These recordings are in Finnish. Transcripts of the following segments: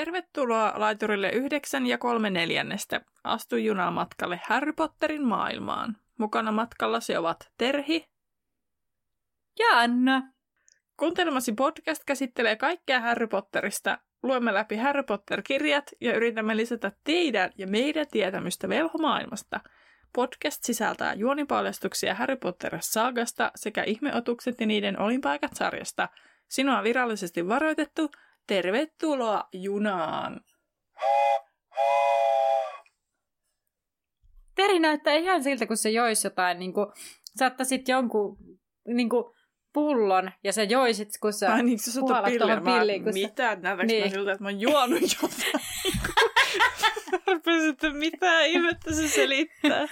Tervetuloa laiturille 9 3/4. Astu junaan matkalle Harry Potterin maailmaan. Mukana matkallasi ovat Terhi ja Anna. Kuuntelemasi podcast käsittelee kaikkea Harry Potterista. Luemme läpi Harry Potter-kirjat ja yritämme lisätä teidän ja meidän tietämystä velhomaailmasta. Podcast sisältää juonipaljastuksia Harry Potter-saagasta sekä ihmeotukset ja niiden olinpaikat-sarjasta. Sinua on virallisesti varoitettu. Tervetuloa junaan! Teri näyttää ihan siltä, kun se joisi jotain, niin kuin sä ottaisit jonkun niin kuin pullon ja sä joisit, kun sä puhalat tuohon pilliin. Mitä? Näytäks mä siltä, että mä oon juonut jotain? Arpesin, mitä ihmettä se selittää?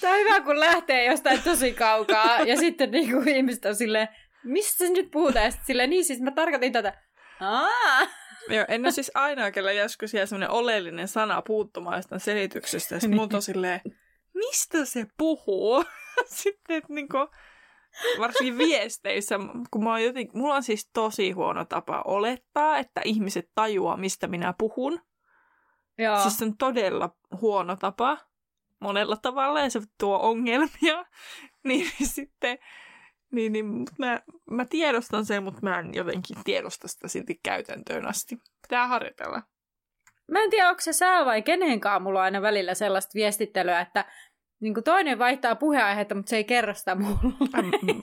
Tää on hyvä, kun lähtee jostain tosi kaukaa ja sitten niin kuin ihmiset on silleen, mistä sä nyt puhutaan? Ja sitten silleen, niin siis mä tarkoitin tätä. Joo, en ole siis ainoa, kelle joskus jää semmoinen oleellinen sana puuttumaan sitä selityksestä. Ja sitten mun on silleen, mistä se puhuu? Sitten niinku, varsinkin viesteissä, kun mä oon jotenkin, mulla on siis tosi huono tapa olettaa, että ihmiset tajuaa, mistä minä puhun. Joo. Siis se on todella huono tapa monella tavalla ja se tuo ongelmia. Niin sitten... Niin, mä tiedostan sen, mutta mä en jotenkin tiedosta sitä silti käytäntöön asti. Pitää harjoitella. Mä en tiedä, onko se sää vai kenenkaan. Mulla on aina välillä sellaista viestittelyä, että niin kuin toinen vaihtaa puheenaihetta, mutta se ei kerro sitä mulle.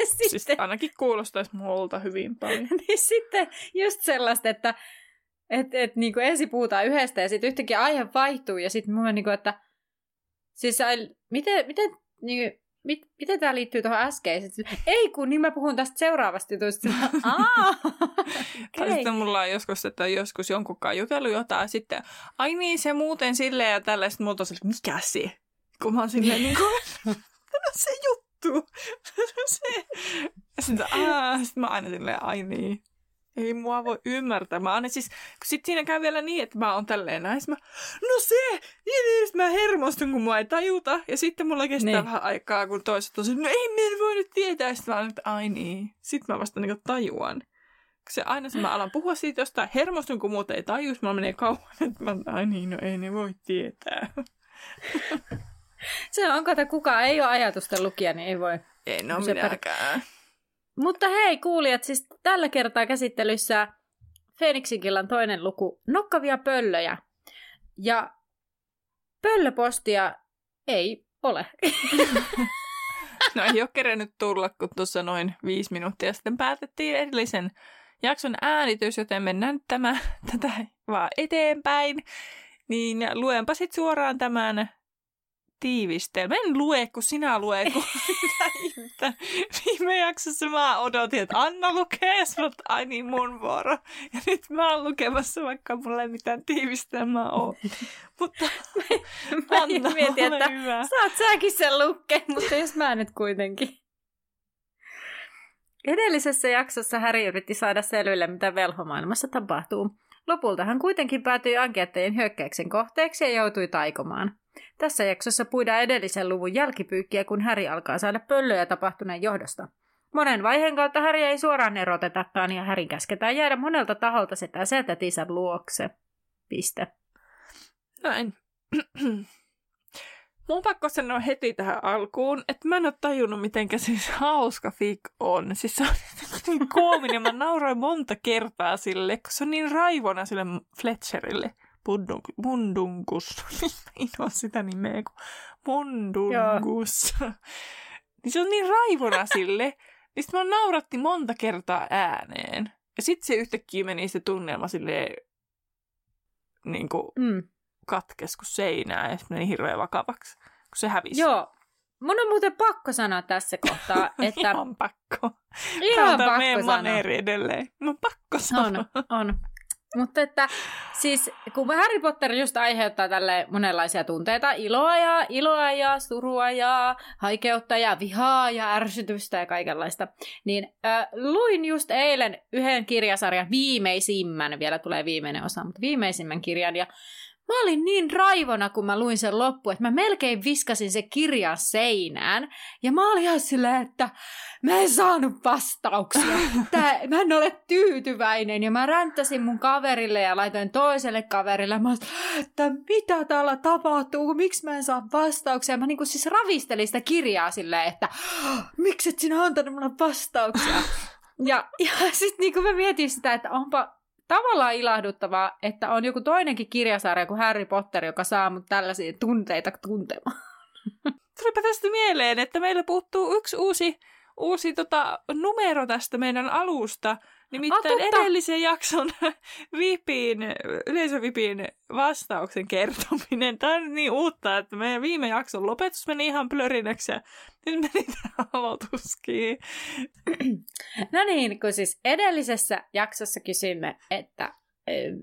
Sitten... Siis ainakin kuulostaisi multa hyvin paljon. Niin sitten just sellaista, että niin kuin ensin puhutaan yhdestä ja sitten yhtäkkiä aihe vaihtuu. Ja sitten mulla on niin kuin, että siis miten niin kuin... Miten tämä liittyy tuohon äskeiseen? Ei kun, niin mä puhun tästä seuraavasta jutusta. Okay. Sitten mulla on joskus, että joskus jonkunkaan jutellut jotain sitten, ai niin se muuten silleen ja tälleen. Sitten mulla on silleen, mikä se? Kun mä oon silleen niin kuin, se juttu. Se. Sitten mä aina silleen, ai niin. Ei mua voi ymmärtää. Mä aina siis, kun sit siinä käy vielä niin, että mä oon tälleen näin. Mä, no se! Niin, mä hermostun, kun mua ei tajuta. Ja sitten mulla kestää vähän aikaa, kun toiset on se, no ei me voi nyt tietää. Sitten mä aina, että ai niin. Sitten mä vasta niin tajuan. Se aina, kun mä alan puhua siitä jostain, hermostun, kun muuta ei taju. Mä menee kauan, että mä, ai niin, no ei ne voi tietää. Se onko, että kukaan ei ole ajatusten lukija, niin ei voi. Ei, no minäkään. Mutta hei kuulijat, siis tällä kertaa käsittelyssä Feeniksinkillan toinen luku, Nokkavia pöllöjä. Ja pöllöpostia ei ole. No ei ole kerennyt tulla, kun tuossa noin 5 minuuttia sitten päätettiin edellisen jakson äänitys, joten mennään tätä vaan eteenpäin. Niin luenpa sitten suoraan tämän... tiivistelmä. En lue, kun sinä lue, kun mitä. Viime jaksossa mä odotin, että Anna lukee, ja sanot, ai niin mun vuoro. Ja nyt mä oon lukemassa, vaikka mulla ei mitään tiivistelmää ole. Mutta Anna, mietin, ole että hyvä. Saat säkin sen lukkeen, mutta jos mä nyt kuitenkin. Edellisessä jaksossa Harry yritti saada selville, mitä velhomaailmassa tapahtuu. Lopulta hän kuitenkin päätyi ankeattajien hyökkäyksen kohteeksi ja joutui taikomaan. Tässä jaksossa puidaan edellisen luvun jälkipyykkiä, kun Harry alkaa saada pöllöjä tapahtuneen johdosta. Monen vaiheen kautta Harry ei suoraan erotetakaan ja Harry käsketään jäädä monelta taholta setä tätisän luokse. Piste. Näin. Mun pakko sanoa heti tähän alkuun, että mä en ole tajunnut, mitenkä siis hauska fiik on. Siis se on niin koominen, mä nauroin monta kertaa sille, kun se on niin raivona sille Fletcherille. Mundungus. Ei ole sitä nimeä kuin Mundungus. Niin se on niin raivona sille. Niin sitten mä nauratti monta kertaa ääneen. Ja sitten se yhtäkkiä meni se tunnelma silleen niin kuin katkes kuin seinää. Ja sitten meni hirveän vakavaksi, kun se hävisi. Joo. Mun on muuten pakko sanoa tässä kohtaa, että... ihan pakko. Ihan pakko meidän maneeri edelleen. Mun on pakko sanoa. On. Mutta että siis kun Harry Potter just aiheuttaa tälle monenlaisia tunteita, iloa ja surua ja haikeutta ja vihaa ja ärsytystä ja kaikenlaista, niin luin just eilen yhden kirjasarjan viimeisimmän, vielä tulee viimeinen osa, mutta viimeisimmän kirjan ja mä olin niin raivona, kun mä luin sen loppuun, että mä melkein viskasin se kirjan seinään. Ja mä olin ihan silleen, että mä en saanut vastauksia. Mä en ole tyytyväinen. Ja mä ränttäsin mun kaverille ja laitoin toiselle kaverille. Mä että mitä täällä tapahtuu? Miksi mä en saa vastauksia? Mä niinku siis ravistelin sitä kirjaa silleen, että miksi et sinä antanut mulle vastauksia? Ja sit niinku mä mietin sitä, että onpa tavallaan ilahduttavaa, että on joku toinenkin kirjasarja kuin Harry Potter, joka saa mut tällaisia tunteita tuntemaan. Tulipa tästä mieleen, että meillä puuttuu yksi uusi numero tästä meidän alusta. Nimittäin edellisen jakson yleisövipin vastauksen kertominen. Tämä on niin uutta, että meidän viime jakson lopetus meni ihan plörinäksi ja nyt meni tämä aloituskin. No niin, kun siis edellisessä jaksossa kysymme, että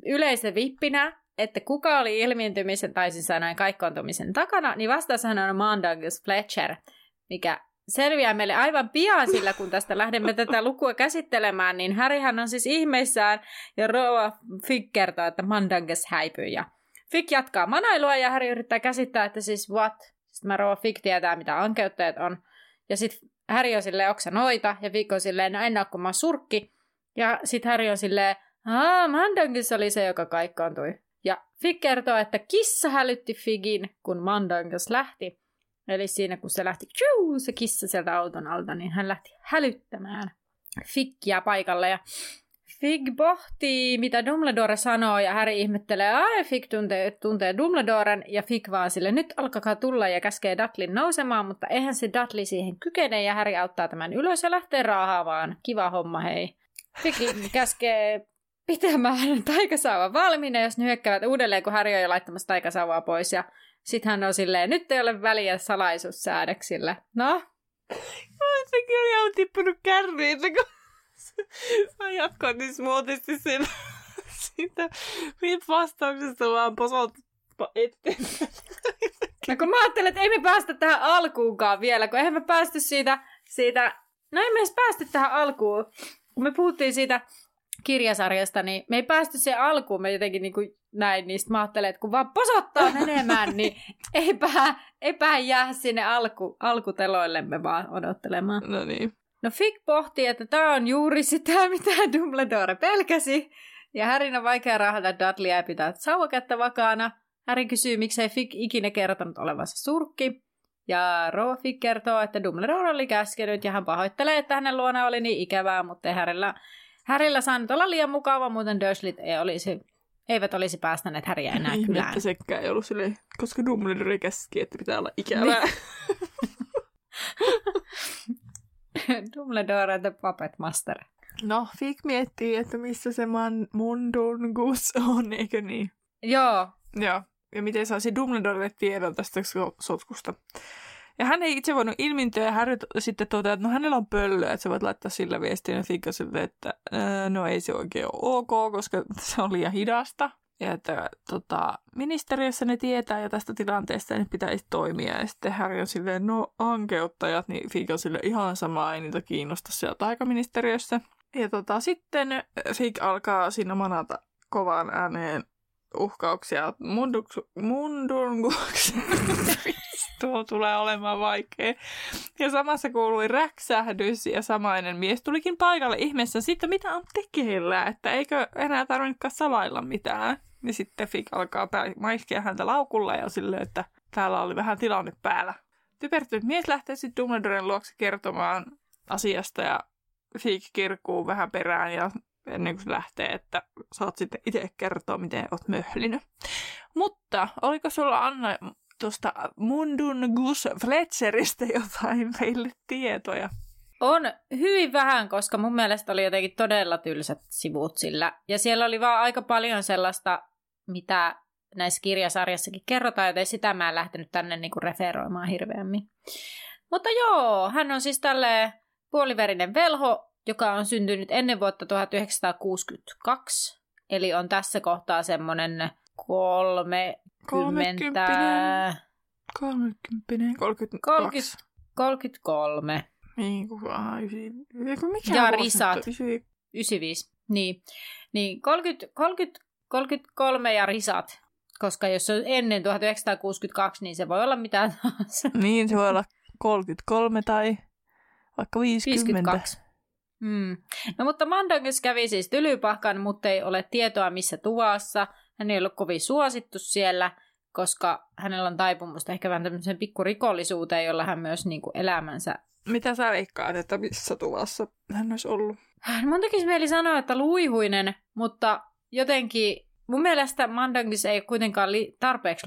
yleisövippinä, että kuka oli ilmiintymisen tai siis sanoen kaikkoontumisen takana, niin vastaushan on Mandagus Fletcher, mikä selviää meille aivan pian, sillä kun tästä lähdemme tätä lukua käsittelemään, niin Harryhän on siis ihmeissään ja Rova Fig kertoo, että Mandagus häipyy ja Fig jatkaa manailua ja Harry yrittää käsittää, että siis what? Sitten Rova Fig tietää, mitä ankeuttajat on ja sitten Harry on silleen, onko sä noita? Ja Fig on silleen, no en ole, kun mä oon surkki. Ja sitten Harry on silleen, Mandagus oli se, joka kaikkoontui. Ja Fig kertoo, että kissa hälytti Figin, kun Mandagus lähti. Eli siinä, kun se lähti, se kissa sieltä auton alta, niin hän lähti hälyttämään Figia paikalle. Ja Fig pohtii, mitä Dumbledore sanoo, ja Harry ihmettelee, Fig tuntee Dumbledoren, ja Fig vaan sille, nyt alkakaa tulla, ja käskee Dudleyn nousemaan, mutta eihän se Dudley siihen kykene, ja Harry auttaa tämän ylös ja lähtee raahaamaan. Kiva homma, hei. Fig käskee pitämään taikasauvan valmiina, jos ne hyökkäävät uudelleen, kun Harry on jo laittamassa taikasauvaa pois, ja sitten hän on silleen, nyt ei ole väliä salaisuussäädöksillä. No? Se kirja on tippunut kärriin, kun mä jatkoin niin smoothisti sitä, mitä vastauksesta vaan posolta etten. No kun mä ajattelin, että ei me päästä tähän alkuunkaan vielä, kun eihän me päästy siitä... No ei me edes päästy tähän alkuun. Kun me puhuttiin siitä kirjasarjasta, niin me ei päästy siihen alkuun, me jotenkin niin kuin näin, niin sitten mä ajattelen, että kun vaan posottaa menemään, niin eipä jää sinne alkuteloillemme vaan odottelemaan. No niin. No Fig pohtii, että tää on juuri sitä, mitä Dumbledore pelkäsi, ja Harryn on vaikea rahdata Dudleya ja pitää sauvakättä vakaana. Harry kysyy, miksei Fig ikinä kertonut olevansa surkki, ja Rova Fig kertoo, että Dumbledore oli käskenyt, ja hän pahoittelee, että hänen luona oli niin ikävää, mutta ei Harryllä saanut olla liian mukava, muuten Dursleyt eivät olisi päästäneet Harryä enää kylään. Että sekään ei ollut silleen, koska Dumbledore käski, että pitää olla ikävää. Dumbledore the puppet master. No, Fig miettii, että missä se Mundangus on, eikö niin? Joo. Ja miten saisi Dumbledore tiedon tästä sotkusta. Ja hän ei itse voinut ilmintyä, ja Harry sitten toteaa, että no hänellä on pöllöä, että sä voit laittaa sillä viestiin, ja Fig on sille, että no ei se oikein ole ok, koska se on liian hidasta. Ja että ministeriössä ne tietää jo tästä tilanteesta, ja nyt pitäisi toimia. Ja sitten Harry on silleen, no ankeuttajat, niin Fig on sille ihan samaa, ei niitä kiinnosta siellä taikaministeriössä. Ja sitten Fig alkaa siinä manata kovaan ääneen uhkauksia Mundanguksesta. Tuo tulee olemaan vaikea. Ja samassa kuului räksähdys ja samainen mies tulikin paikalle ihmeessä siitä, mitä on tekeillä, että eikö enää tarvinnutkaan salailla mitään. Ja sitten Fig alkaa maiskia häntä laukulla ja silleen, että täällä oli vähän tilanne päällä. Typertynyt mies lähtee sitten Dumbledoren luokse kertomaan asiasta ja Fig kirkuu vähän perään ja ennen kuin se lähtee, että saat sitten itse kertoa, miten oot möhlinyt. Mutta oliko sulla Anna tuosta Mundangus Fletcheristä jotain meille tietoja? On hyvin vähän, koska mun mielestä oli jotenkin todella tylsät sivut sillä. Ja siellä oli vaan aika paljon sellaista, mitä näissä kirjasarjassakin kerrotaan, joten sitä mä en lähtenyt tänne niinku referoimaan hirveämmin. Mutta joo, hän on siis tälleen puoliverinen velho, joka on syntynyt ennen vuotta 1962. Eli on tässä kohtaa semmoinen 33. Niin kuin mikä ja risat. 95. Niin 33 ja risat. Koska jos on ennen 1962, niin se voi olla mitään taas. Niin, se voi olla 33 tai Vaikka 52. No mutta Mandangus kävi siis Tylypahkan, mutta ei ole tietoa missä tuvassa. Hän ei ollut kovin suosittu siellä, koska hänellä on taipumusta ehkä vähän tämmöiseen pikkurikollisuuteen, jolla hän myös niin kuin elämänsä... Mitä sä veikkaat, että missä tuvassa hän olisi ollut? Mun tekisi mieli sanoa, että luihuinen, mutta jotenkin mun mielestä Mandangus ei kuitenkaan tarpeeksi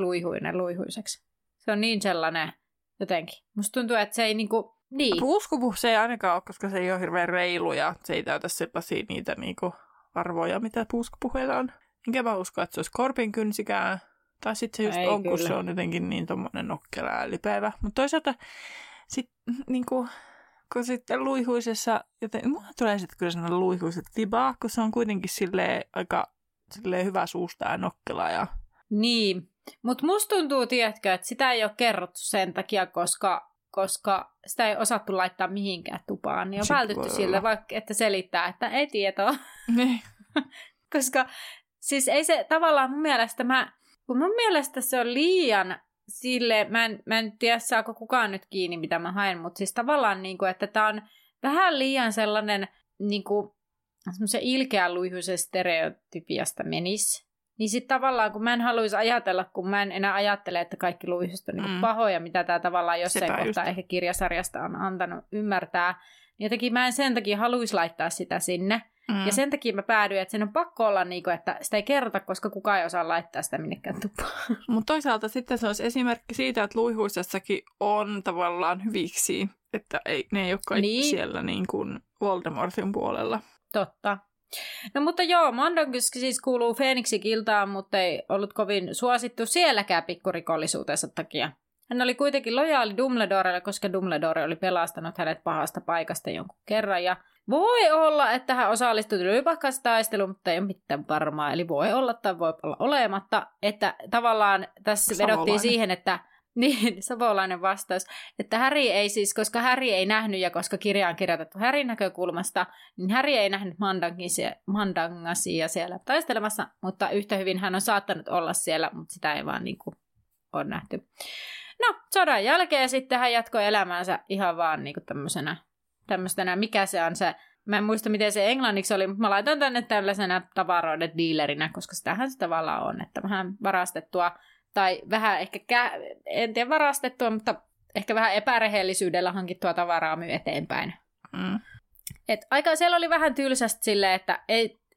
luihuiseksi. Se on niin sellainen jotenkin. Musta tuntuu, että se ei niinku... Niin. Puuskupuh se ei ainakaan ole, koska se ei ole hirveän reilu ja se ei täytä sellaisia niitä niinku arvoja, mitä puuskupuheilla on. Enkä mä usko, että se olisi korpinkynsikään. Tai sitten se just ei, on, kyllä. Kun se on jotenkin niin tommonen nokkela ja lipeävä. Mutta toisaalta sit niinku... Kun sitten luihuisessa, joten mulla tulee sitten kyllä sellainen luihuiset tibaa, kun se on kuitenkin silleen aika silleen hyvä suusta ja nokkela. Ja... Niin, mutta musta tuntuu, tiedätkö, että sitä ei ole kerrottu sen takia, koska sitä ei osattu laittaa mihinkään tupaan. Niin on sitten vältytty sille, vaikka että selittää, että ei tietoa. Niin. Koska siis ei se tavallaan mun mielestä, kun mun mielestä se on liian... Sille, mä en tiedä, saako kukaan nyt kiinni, mitä mä haen, mutta siis tavallaan, niin kuin, että tää on vähän liian sellainen, niin kuin, semmoisen ilkeän luihuisen stereotypiasta menisi. Niin sit tavallaan, kun mä en haluaisi ajatella, kun mä en enää ajattele, että kaikki luihuiset on niin kuin pahoja, mitä tää tavallaan jossain kohtaa ehkä kirjasarjasta on antanut ymmärtää, niin jotenkin mä en sen takia haluaisi laittaa sitä sinne. Ja sen takia mä päädyin, että sen on pakko olla niin kuin, että sitä ei kerrota, koska kukaan ei osaa laittaa sitä minnekään tupaan. Mutta toisaalta sitten se olisi esimerkki siitä, että luihuisessakin on tavallaan hyviksi, että ei, ne ei ole kaikki niin. Siellä niin kuin Voldemortin puolella. Totta. No mutta joo, Mandangus siis kuuluu Feeniksin kiltaan, mutta ei ollut kovin suosittu sielläkään pikkurikollisuutensa takia. Hän oli kuitenkin lojaali Dumbledorelle, koska Dumbledore oli pelastanut hänet pahasta paikasta jonkun kerran ja voi olla, että hän osallistui Tylypahkassa taisteluun, mutta ei ole mitään varmaa. Eli voi olla tai voi olla olematta. Että tavallaan tässä vedottiin siihen, että niin, savolainen vastaus, että Harry ei siis, koska Harry ei nähnyt ja koska kirja on kirjoitettu Harryn näkökulmasta, niin Harry ei nähnyt Mandangusia siellä taistelemassa, mutta yhtä hyvin hän on saattanut olla siellä, mutta sitä ei vaan niin kuin ole nähty. No, sodan jälkeen sitten hän jatkoi elämäänsä ihan vaan niin kuin tämmöisenä, mikä se on se, mä en muista miten se englanniksi oli, mutta mä laitan tänne tällaisena tavaroiden dealerinä, koska sitähän se tavallaan on, että vähän varastettua, tai vähän ehkä, en tiedä varastettua, mutta ehkä vähän epärehellisyydellä hankittua tavaraa myy eteenpäin. Et aikaa siellä oli vähän tylsästi silleen, että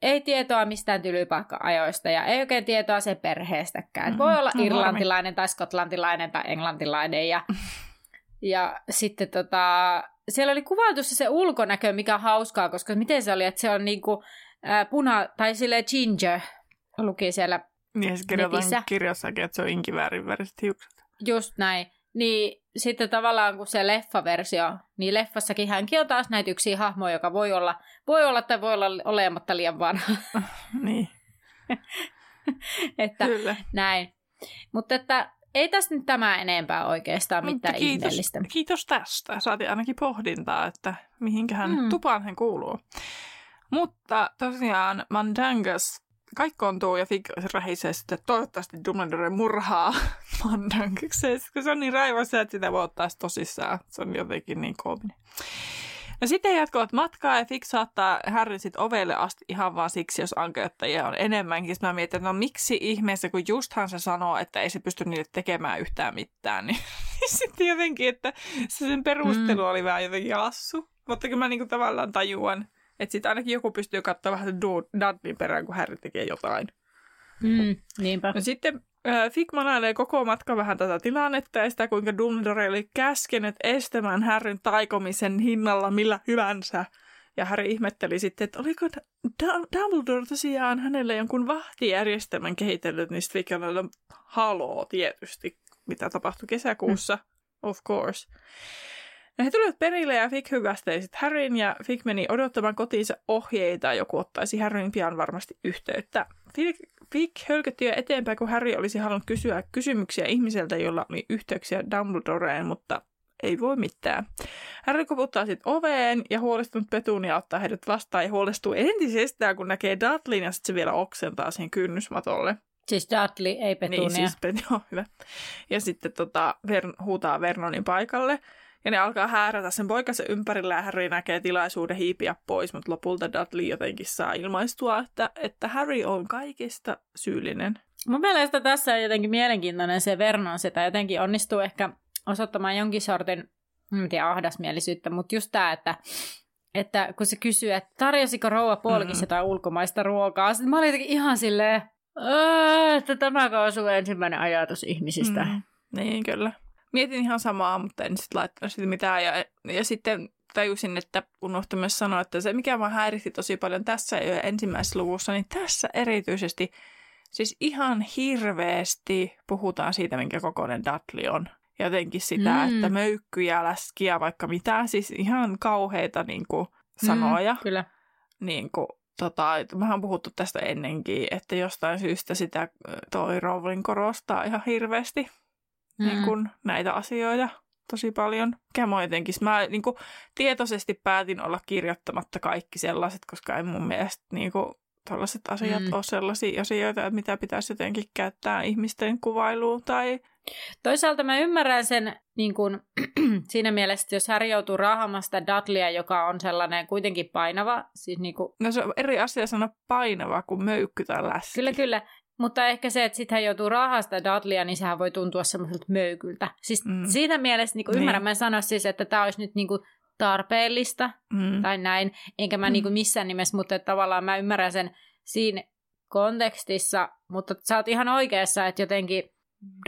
ei tietoa mistään Tylypahka-ajoista ja ei oikein tietoa sen perheestäkään. Et voi olla irlantilainen tai skotlantilainen tai englantilainen ja sitten siellä oli kuvailtu se ulkonäkö, mikä on hauskaa, koska miten se oli, että se on niinku tai silleen ginger luki siellä netissä. Niin se kirjassakin, että se on inkiväärin väriset hiukset. Just näin. Niin sitten tavallaan kun se leffaversio, niin leffassakin hänkin on taas näitä yksiä hahmoja, joka voi olla tai voi olla olematta liian vanha. Niin. Että kyllä. Näin. Mutta että... Ei tässä nyt tämä enempää oikeastaan mitään ihmeellistä. Kiitos tästä. Saatiin ainakin pohdintaa, että mihinkähän tupaan hän kuuluu. Mutta tosiaan Mandangus kaikkoontuu ja Fig rähisee sitten toivottavasti Dumbledore murhaa Mandangukseen, koska se on niin raivossa, että sitä voi ottaa tosissaan. Se on jotenkin niin koominen. No sitten jatkuvat matkaa ja Fig saattaa Harryn sit ovelle asti ihan vaan siksi, jos ankeuttajia on enemmänkin. Sitten mä mietin, että no miksi ihmeessä, kun justhan se sanoo, että ei se pysty niille tekemään yhtään mitään, niin sitten jotenkin, että se sen perustelu oli vähän jotenkin assu. Mutta kyllä mä niinku tavallaan tajuan, että sitten ainakin joku pystyy katsoa vähän Dudleyn perään, kun Harry tekee jotain. Niinpä. No sitten... Fig manailee koko matka vähän tätä tilannetta ja sitä, kuinka Dumbledore oli käskenyt estämään Harryn taikomisen hinnalla millä hyvänsä. Ja Harry ihmetteli sitten, että oliko Dumbledore tosiaan hänelle jonkun vahtijärjestelmän kehitellyt, niin sitten Fig on haloo tietysti, mitä tapahtui kesäkuussa, of course. Ja he tulivat perille ja Fig hyvästeli sitten Harryn ja Fig meni odottamaan kotiinsa ohjeita. Joku ottaisi Harryn pian varmasti yhteyttä. Fig hölkötti eteenpäin, kun Harry olisi halunnut kysyä kysymyksiä ihmiseltä, jolla oli yhteyksiä Dumbledoreen, mutta ei voi mitään. Harry koputtaa sitten oveen ja huolestunut Petunia ottaa heidät vastaan ja huolestuu entisestään, kun näkee Dudleyn ja sitten se vielä oksentaa siihen kynnysmatolle. Siis Dudley, ei Petunia. Niin, siis Petunia, hyvä. Ja sitten huutaa Vernonin paikalle. Ja ne alkaa häärätä sen poikansa ympärillä ja Harry näkee tilaisuuden hiipiä pois, mutta lopulta Dudley jotenkin saa ilmaistua, että Harry on kaikista syyllinen. Mun mielestä tässä on jotenkin mielenkiintoinen se Vernon setä. Jotenkin onnistuu ehkä osoittamaan jonkin sortin, en tiedä, ahdasmielisyyttä, mutta just tämä, että kun se kysyy, että tarjosiko rouva Polkissa jotain ulkomaista ruokaa, sitten mä olin jotenkin ihan silleen, että tämäkö on sun ensimmäinen ajatus ihmisistä. Niin, kyllä. Mietin ihan samaa, mutta en sitten laittanut sitä mitään. Ja sitten tajusin, että unohtin myös sanoa, että se mikä mä häiritti tosi paljon tässä jo ensimmäisessä luvussa, niin tässä erityisesti siis ihan hirveästi puhutaan siitä, minkä kokoinen Dudley on. Jotenkin sitä, että möykkyjä, läskiä, vaikka mitä, siis ihan kauheita niinku sanoja. Kyllä. Niinku, mähän on puhuttu tästä ennenkin, että jostain syystä sitä toi Rowling korostaa ihan hirveästi niin kun näitä asioita tosi paljon. Kämo jotenkin. Mä niinku tietoisesti päätin olla kirjoittamatta kaikki sellaiset, koska ei mun mielestä niinku tällaiset asiat ole sellaisia asioita, mitä pitäisi jotenkin käyttää ihmisten kuvailuun tai... Toisaalta mä ymmärrän sen niin kun, siinä mielessä, että jos Harry joutuu raahamasta Dudleya, joka on sellainen kuitenkin painava. Siis niin kun... No se on eri asia sanoa painava kuin möykky tai läski. Kyllä, kyllä. Mutta ehkä se, että sit hän joutuu raahasta Dudleya, niin sehän voi tuntua semmoiselta möykyltä. Siis siinä mielessä niin kun ymmärrän, mä sanoa siis, että tämä olisi nyt niin kun tarpeellista tai näin. Enkä mä niin kun missään nimessä, mutta tavallaan mä ymmärrän sen siinä kontekstissa. Mutta sä oot ihan oikeassa, että jotenkin...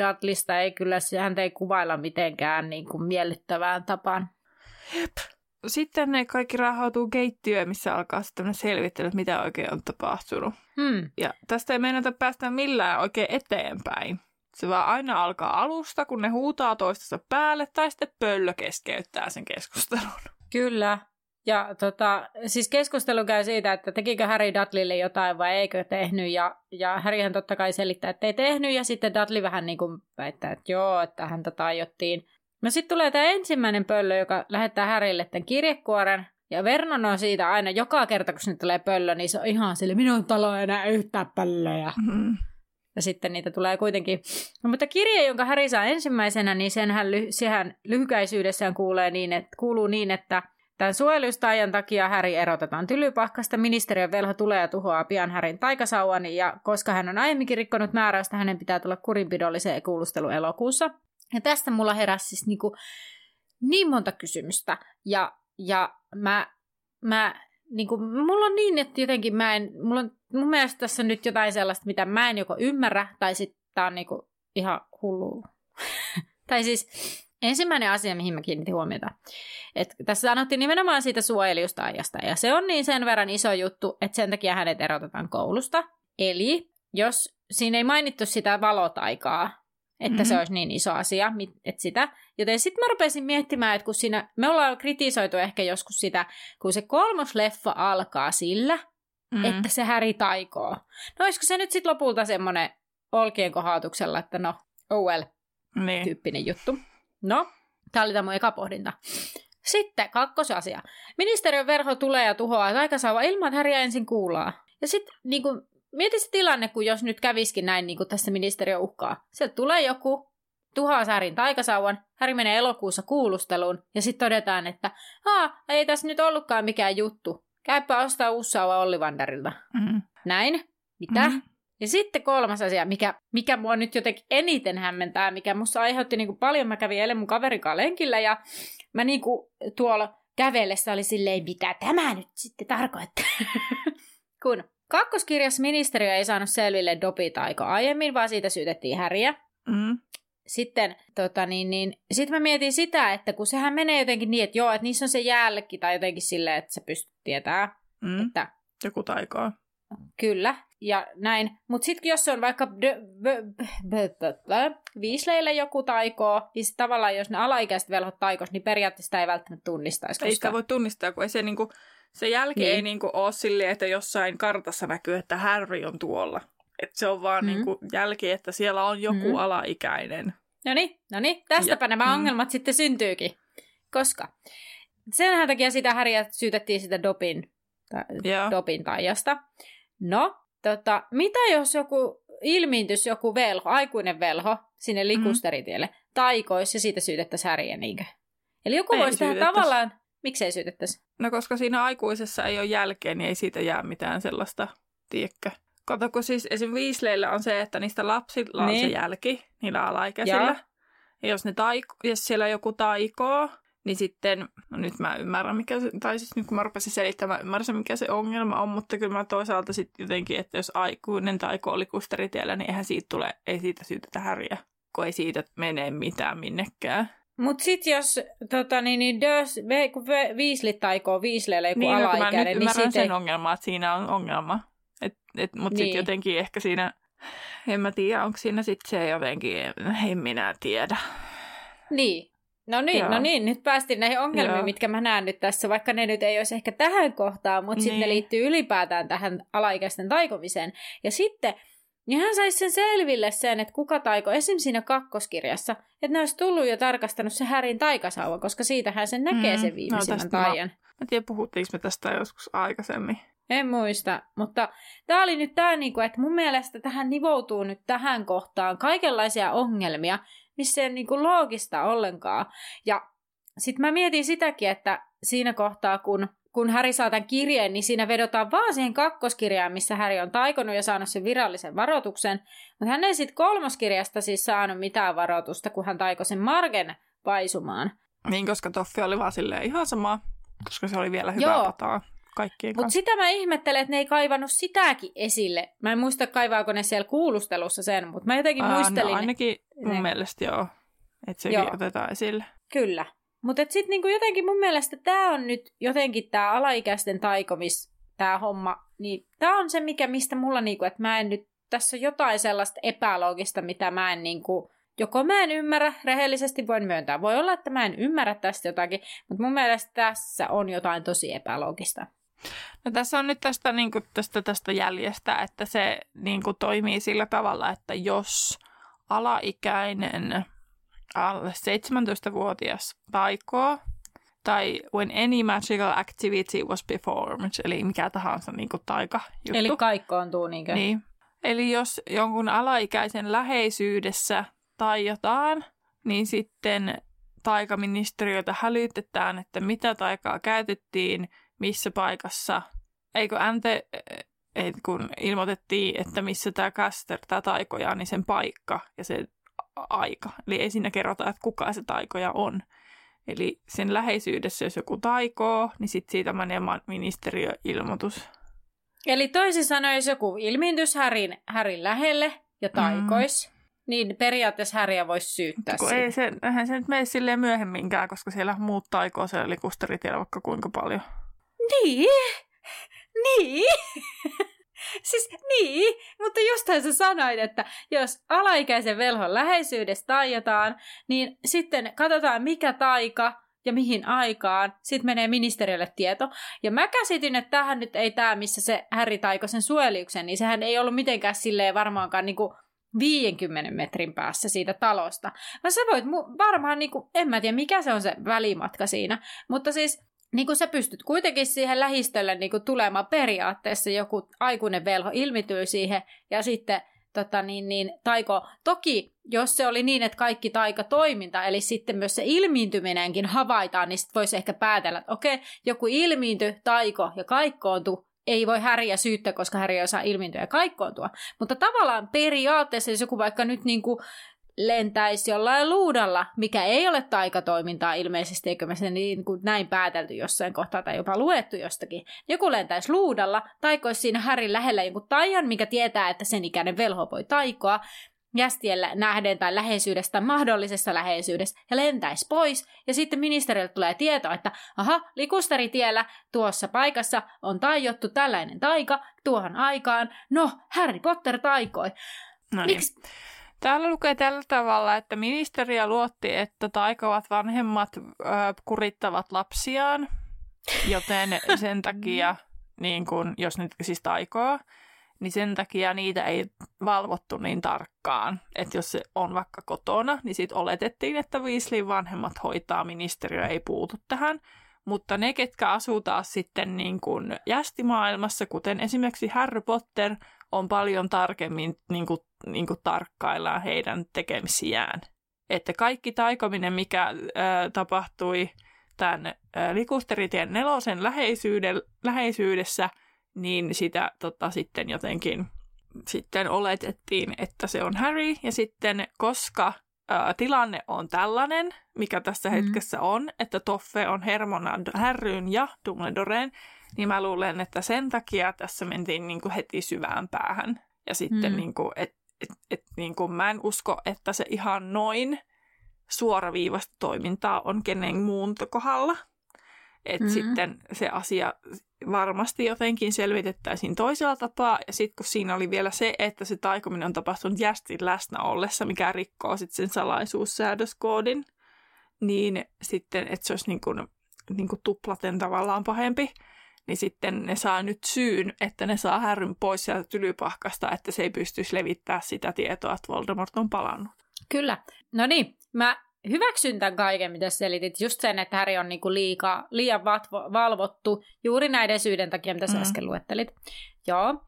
Dudleysta ei kyllä, häntä ei kuvailla mitenkään niin kuin miellyttävään tapaan. Jep. Sitten ne kaikki raahautuu keittiöön, missä alkaa sitten selvittelyt, mitä oikein on tapahtunut. Ja tästä ei meinata päästä millään oikein eteenpäin. Se vaan aina alkaa alusta, kun ne huutaa toistensa päälle, tai sitten pöllö keskeyttää sen keskustelun. Kyllä. Ja siis keskustelu käy siitä, että tekikö Harry Dudleylle jotain vai eikö tehnyt, ja Harryhän totta kai selittää, että ei tehnyt, ja sitten Dudley vähän niin kuin väittää, että joo, että häntä tajottiin. No sitten tulee tämä ensimmäinen pöllö, joka lähettää Harrylle tämän kirjekuoren, ja Vernon on siitä aina, joka kerta kun sinne tulee pöllö, niin se on ihan sille, minun talo ei enää yhtään pöllöjä. Ja sitten niitä tulee kuitenkin. No, mutta kirje, jonka Harry saa ensimmäisenä, niin sehän lyhykäisyydessään kuuluu niin, että tämän suojelustaajan takia Harry erotetaan Tylypahkasta, ministeriön velho tulee ja tuhoaa pian Harryn taikasauvan, ja koska hän on aiemminkin rikkonut määräystä, hänen pitää tulla kurinpidolliseen kuulusteluun elokuussa. Ja tästä mulla heräsi siis niin monta kysymystä, ja mä niinku, mulla on niin, että jotenkin mun mielestä tässä on nyt jotain sellaista, mitä mä en joko ymmärrä, tai sitten tää on niinku ihan hullua. Tai siis... Ensimmäinen asia, mihin mä kiinnitin huomiota, että tässä sanottiin nimenomaan siitä suojelijusta ajasta, ja se on niin sen verran iso juttu, että sen takia hänet erotetaan koulusta. Eli jos siinä ei mainittu sitä valotaikaa, että se olisi niin iso asia, että sitä. Joten sitten mä rupesin miettimään, että kun siinä, me ollaan kritisoitu ehkä joskus sitä, kun se 3. leffa alkaa sillä, että se Harry taikoo. No olisiko se nyt sitten lopulta semmoinen olkien kohautuksella, että no, oh well, niin. Tyyppinen juttu. No, tämä oli tämä mun eka pohdinta. Sitten kakkosasia. Ministeriön velho tulee ja tuhoaa taikasauva ilman, että Harryä ensin kuullaan. Ja sitten niin mieti se tilanne, kun jos nyt kävisikin näin, niin kuin tässä ministeriö uhkaa. Sieltä tulee joku, tuhoaa Harryn taikasauvan, Harry menee elokuussa kuulusteluun, ja sitten todetaan, että ei tässä nyt ollutkaan mikään juttu. Käypä ostaa uusi sauva Ollivanderilta. Näin. Mitä? Ja sitten 3. asia, mikä mua nyt jotenkin eniten hämmentää, mikä musta aiheutti niin kuin paljon. Mä kävin eilen mun kaverikaan lenkillä, ja mä niin kuin tuolla kävellessä oli silleen, mitä tämä nyt sitten tarkoittaa. Kun 2. kirjassa ministeriö ei saanut selville dopitaikaa aiemmin, vaan siitä syytettiin Harryä. Sitten sit mä mietin sitä, että kun sehän menee jotenkin niin, että joo, että niissä on se jälki, tai jotenkin silleen, että sä pystyt tietämään, että... Joku taikaa. Kyllä. Ja näin. Mutta sitten jos se on vaikka Weasleylle joku taikoo, niin tavallaan jos ne alaikäiset velhot taikois, niin periaatteessa sitä ei välttämättä tunnistaisi. Ei sitä voi tunnistaa, kun ei se, niinku, se jälki niin. Ei niinku ole silleen, että jossain kartassa näkyy, että Harry on tuolla. Et se on vaan niinku jälki, että siellä on joku alaikäinen. No niin, tästäpä nämä ongelmat sitten syntyykin. Koska senhän takia sitä Harryä syytettiin sitä dopintaijasta. No, mitä jos joku ilmiintys, joku velho, aikuinen velho sinne Likustaritielle taikoisi ja siitä syytettäisiin Harryä niinkö? Eli joku voisi tehdä tavallaan... Miksei syytettäisi? No koska siinä aikuisessa ei ole jälkeen, niin ei siitä jää mitään sellaista, tiedäkö. Kato, kun siis esim. Weasleyllä on se, että niistä lapsilla on se jälki, niillä alaikäisillä. Ja jos, ne jos siellä joku taikoo, niin sitten, no nyt mä ymmärrän mikä se, tai siis nyt kun mä rupesin selittämään, mä ymmärsin mikä se ongelma on, mutta kyllä mä toisaalta sitten jotenkin, että jos aikuinen taiko oli kusteritiellä, niin eihän siitä tule, ei siitä syytetä Harryä, kun ei siitä mene mitään minnekään. Mutta sitten jos Weasley taikoo Weasleylle joku alaikäinen, niin mä nyt ymmärrän sen ongelmaa, että siinä on ongelma. Mutta sitten jotenkin ehkä siinä, en mä tiedä, onko siinä sitten se jotenkin, en minä tiedä. Niin. No niin, nyt päästiin näihin ongelmiin, mitkä mä näen nyt tässä, vaikka ne nyt ei olisi ehkä tähän kohtaan, mutta sitten ne liittyy ylipäätään tähän alaikäisten taikomiseen. Ja sitten... Niin hän saisi sen selville sen, että kuka taiko esimerkiksi siinä kakkoskirjassa, että ne olisi tullut jo tarkastanut se Harryn taikasauva, koska siitähän sen näkee sen viimeisimmän taian. Mä en tiedä, puhuttiinko me tästä joskus aikaisemmin. En muista, mutta tämä oli nyt tämä, että mun mielestä tähän nivoutuu nyt tähän kohtaan kaikenlaisia ongelmia, missä ei ole loogista ollenkaan. Ja sitten mä mietin sitäkin, että siinä kohtaa, kun Harry saa tämän kirjeen, niin siinä vedotaan vaan siihen kakkoskirjaan, missä Harry on taikonut ja saanut sen virallisen varoituksen. Mutta hän ei sitten kolmoskirjasta siis saanut mitään varoitusta, kun hän taikoi sen Margen paisumaan. Niin, koska Toffi oli vaan silleen ihan sama, koska se oli vielä hyvää pataa kaikkien kanssa. Mutta sitä mä ihmettelen, että ne ei kaivannut sitäkin esille. Mä en muista, kaivaako ne siellä kuulustelussa sen, mutta mä jotenkin muistelin. No ainakin mun mielestä että sekin otetaan esille. Kyllä. Mutta sitten jotenkin mun mielestä tämä on nyt jotenkin tämä alaikäisten taikomis, tämä homma, niin tämä on se, mistä mulla, että mä en nyt, tässä on jotain sellaista epäloogista, mitä mä en joko mä en ymmärrä, rehellisesti voin myöntää. Voi olla, että mä en ymmärrä tästä jotakin, mutta mun mielestä tässä on jotain tosi epäloogista. No tässä on nyt tästä, tästä jäljestä, että se toimii sillä tavalla, että jos alaikäinen... alle 17-vuotias taikoo, tai when any magical activity was performed, eli mikä tahansa taikajuttu. Eli kaikkoontuu niinkö? Niin. Eli jos jonkun alaikäisen läheisyydessä taijotaan, niin sitten taikaministeriötä hälytetään, että mitä taikaa käytettiin, missä paikassa, kun ilmoitettiin, että missä tämä caster, tämä taikoja, niin sen paikka ja se aika. Eli ei siinä kerrota, että kuka se taikoja on. Eli sen läheisyydessä, jos joku taikoo, niin sitten siitä menee ministeriöilmoitus. Eli toisin sanoen, jos joku ilmiintyisi Harryn lähelle ja taikoisi, niin periaatteessa Harrya voisi syyttää siitä. Eihän se nyt mene silleen myöhemminkään, koska siellä muut taikoo, se oli kusteritiellä vaikka kuinka paljon. Niin! Siis niin, mutta jostain sä sanoit, että jos alaikäisen velhon läheisyydessä taijataan, niin sitten katsotaan mikä taika ja mihin aikaan. Sitten menee ministeriölle tieto. Ja mä käsitin, että tämähän nyt ei tämä, missä se Harry taiko sen suojeliuksen, niin sehän ei ollut mitenkään silleen varmaankaan 50 metrin päässä siitä talosta. No sä voit varmaan, en mä tiedä mikä se on se välimatka siinä, mutta siis... sä pystyt kuitenkin siihen lähistölle tulemaan periaatteessa, joku aikuinen velho ilmityy siihen ja sitten taiko. Toki jos se oli niin, että kaikki taikatoiminta, eli sitten myös se ilmiintyminenkin havaitaan, niin sitten voisi ehkä päätellä, että okei, joku ilmiintyi, taiko ja kaikkoontu. Ei voi Harryä syyttää, koska Harry ei osaa ilmiintyä ja kaikkoontua. Mutta tavallaan periaatteessa, jos joku vaikka nyt lentäisi jollain luudalla, mikä ei ole taikatoimintaa ilmeisesti, eikö me sen näin päätelty jossain kohtaa tai jopa luettu jostakin. Joku lentäisi luudalla, taikoisi siinä Harryn lähellä jonkun taian, mikä tietää, että sen ikäinen velho voi taikoa jästiellä nähden tai läheisyydestä tai mahdollisessa läheisyydessä ja lentäisi pois. Ja sitten ministeriöltä tulee tietoa, että aha, Likusteritiellä tuossa paikassa on taijottu tällainen taika tuohon aikaan. No, Harry Potter taikoi. Miksi? Täällä lukee tällä tavalla, että ministeriö luotti, että taikovat vanhemmat kurittavat lapsiaan, joten sen takia, jos nyt siis taikoo, niin sen takia niitä ei valvottu niin tarkkaan. Että jos se on vaikka kotona, niin sitten oletettiin, että Weasleyn vanhemmat hoitaa, ministeriö ei puutu tähän. Mutta ne, ketkä asuu taas sitten jästimaailmassa, kuten esimerkiksi Harry Potter, on paljon tarkemmin tarkkaillaan heidän tekemisiään. että kaikki taikominen, mikä tapahtui tämän Likusteritien 4 läheisyydessä, niin sitä sitten jotenkin sitten oletettiin, että se on Harry. Ja sitten koska tilanne on tällainen, mikä tässä hetkessä on, että Toffe on hermona Harryn ja Dumbledoreen, niin mä luulen, että sen takia tässä mentiin niinku heti syvään päähän. Ja sitten niinku, niinku mä en usko, että se ihan noin suoraviivasta toimintaa on kenen muun kohdalla. Että sitten se asia varmasti jotenkin selvitettäisiin toisella tapaa. Ja sitten kun siinä oli vielä se, että se taikominen on tapahtunut Jästin läsnä ollessa, mikä rikkoo sitten sen salaisuussäädöskoodin, niin sitten, että se olisi niinku tuplaten tavallaan pahempi, niin sitten ne saa nyt syyn, että ne saa Härryn pois sieltä Tylypahkasta, että se ei pystyisi levittämään sitä tietoa, että Voldemort on palannut. Kyllä. No niin, mä hyväksyn tämän kaiken, mitä selitit. Just sen, että Harry on niinku liian valvottu juuri näiden syiden takia, mitä sä äsken luettelit. Joo.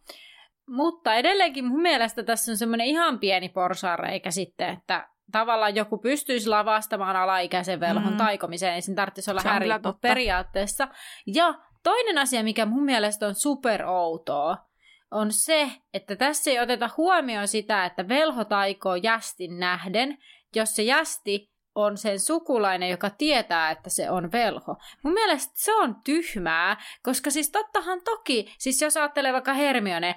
Mutta edelleenkin mun mielestä tässä on semmoinen ihan pieni porsaanreikä sitten, että tavallaan joku pystyisi lavastamaan alaikäisen velhon taikomiseen, niin sen tarvitsisi olla Harry periaatteessa. Ja toinen asia, mikä mun mielestä on superoutoa, on se, että tässä ei oteta huomioon sitä, että velho taikoo Jästin nähden, jos se Jästi on sen sukulainen, joka tietää, että se on velho. Mun mielestä se on tyhmää, koska siis tottahan toki, siis jos ajattelee vaikka Hermionen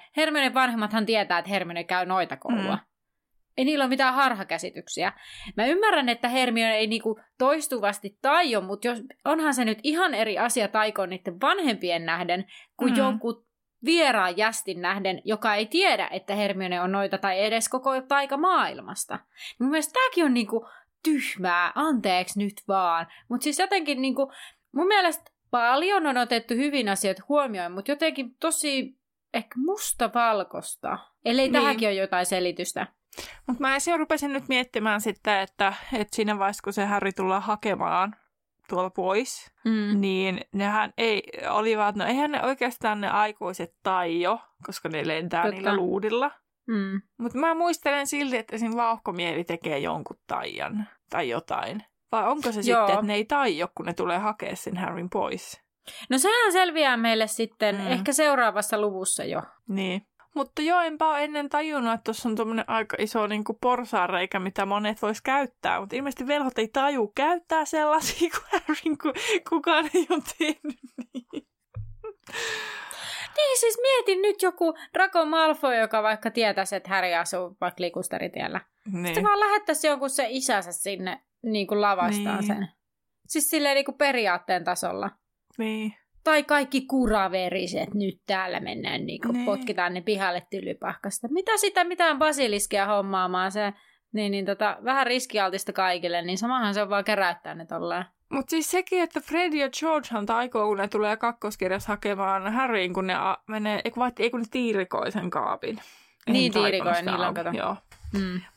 vanhemmathan tietää, että Hermione käy noita koulua. Ei niillä ole mitään harhakäsityksiä. Mä ymmärrän, että Hermione ei niinku toistuvasti taio, mutta onhan se nyt ihan eri asia taikoa niiden vanhempien nähden kuin jonkun vieraan Jästin nähden, joka ei tiedä, että Hermione on noita tai edes koko taikamaailmasta. Mun mielestä tämäkin on niinku tyhmää, anteeksi nyt vaan. Mutta siis jotenkin niinku, mun mielestä paljon on otettu hyvin asioita huomioon, mutta jotenkin tosi ehkä mustavalkosta. Ellei tähänkin ole jotain selitystä. Mutta mä ensin rupesin nyt miettimään sitä, että siinä vaiheessa, kun se Harry tullaan hakemaan tuolla pois, niin nehän olivat, no eihän ne oikeastaan ne aikuiset taio, koska ne lentää niillä luudilla. Mutta mä muistelen silti, että esim. Vauhkomieli tekee jonkun taian tai jotain. Vai onko se sitten, että ne ei taio, kun ne tulee hakemaan sen Harryn pois? No sehän selviää meille sitten ehkä seuraavassa luvussa jo. Niin. Mutta joo, enpä ole ennen tajunnut, että tuossa on tuommoinen aika iso niin kuin porsaanreikä, mitä monet vois käyttää. Mutta ilmeisesti velhot ei taju käyttää sellaisia kuin Harryn, kun kukaan ei ole tehnyt niin. Niin, siis mietin nyt joku Draco Malfoy, joka vaikka tietäisi, että Harry asuu vaikka Likustaritiellä. Niin. Sitten vaan lähettäisi jonkun se isänsä sinne niin kuin lavastaan sen. Siis silleen niin kuin periaatteen tasolla. Niin. Tai kaikki kuraveriset, nyt täällä mennään, niin kuin potkitaan ne pihalle Tylypahkasta. Mitä sitä mitään basiliskea hommaamaan, se, niin vähän riskialtista kaikille, niin samahan se on vaan keräyttää ne tolleen. Mutta siis sekin, että Fred ja Georgehan taikoo, kun ne tulee kakkoskirjassa hakemaan Harryin, kun ne menee, kun ne tiirikoi sen kaapin. Niin tiirikoi, niillä on kato. Joo.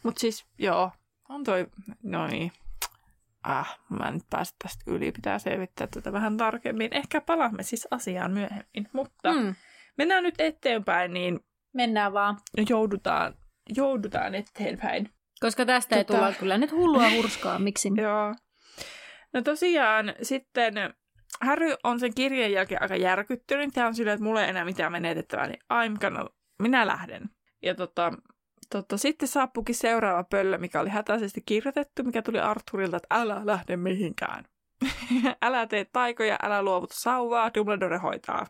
Mutta siis, joo, on toi, no niin. Mä en nyt pääse tästä yli, pitää selvittää tätä vähän tarkemmin. Ehkä palaamme siis asiaan myöhemmin, mutta mennään nyt eteenpäin, niin mennään vaan. Joudutaan eteenpäin. Koska tästä ei tulla kyllä nyt hullua hurskaa, miksi? Joo. No tosiaan sitten Harry on sen kirjan jälkeen aika järkyttynyt. Hän on silleen, että mulla ei enää mitään menetettävää, niin minä lähden. Ja sitten saappuikin seuraava pöllö, mikä oli hätäisesti kirjoitettu, mikä tuli Arthurilta, että älä lähde mihinkään. Älä tee taikoja, älä luovuta sauvaa, Dumbledore hoitaa.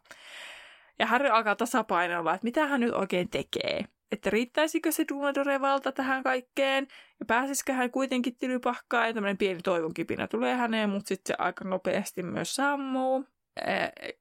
Ja Harry alkaa tasapainoilla, että mitä hän nyt oikein tekee. Että riittäisikö se Dumbledore-valta tähän kaikkeen? Ja pääsisikö hän kuitenkin Tylypahkaan? Ja tämmöinen pieni toivonkipinä tulee häneen, mutta sitten se aika nopeasti myös sammuu.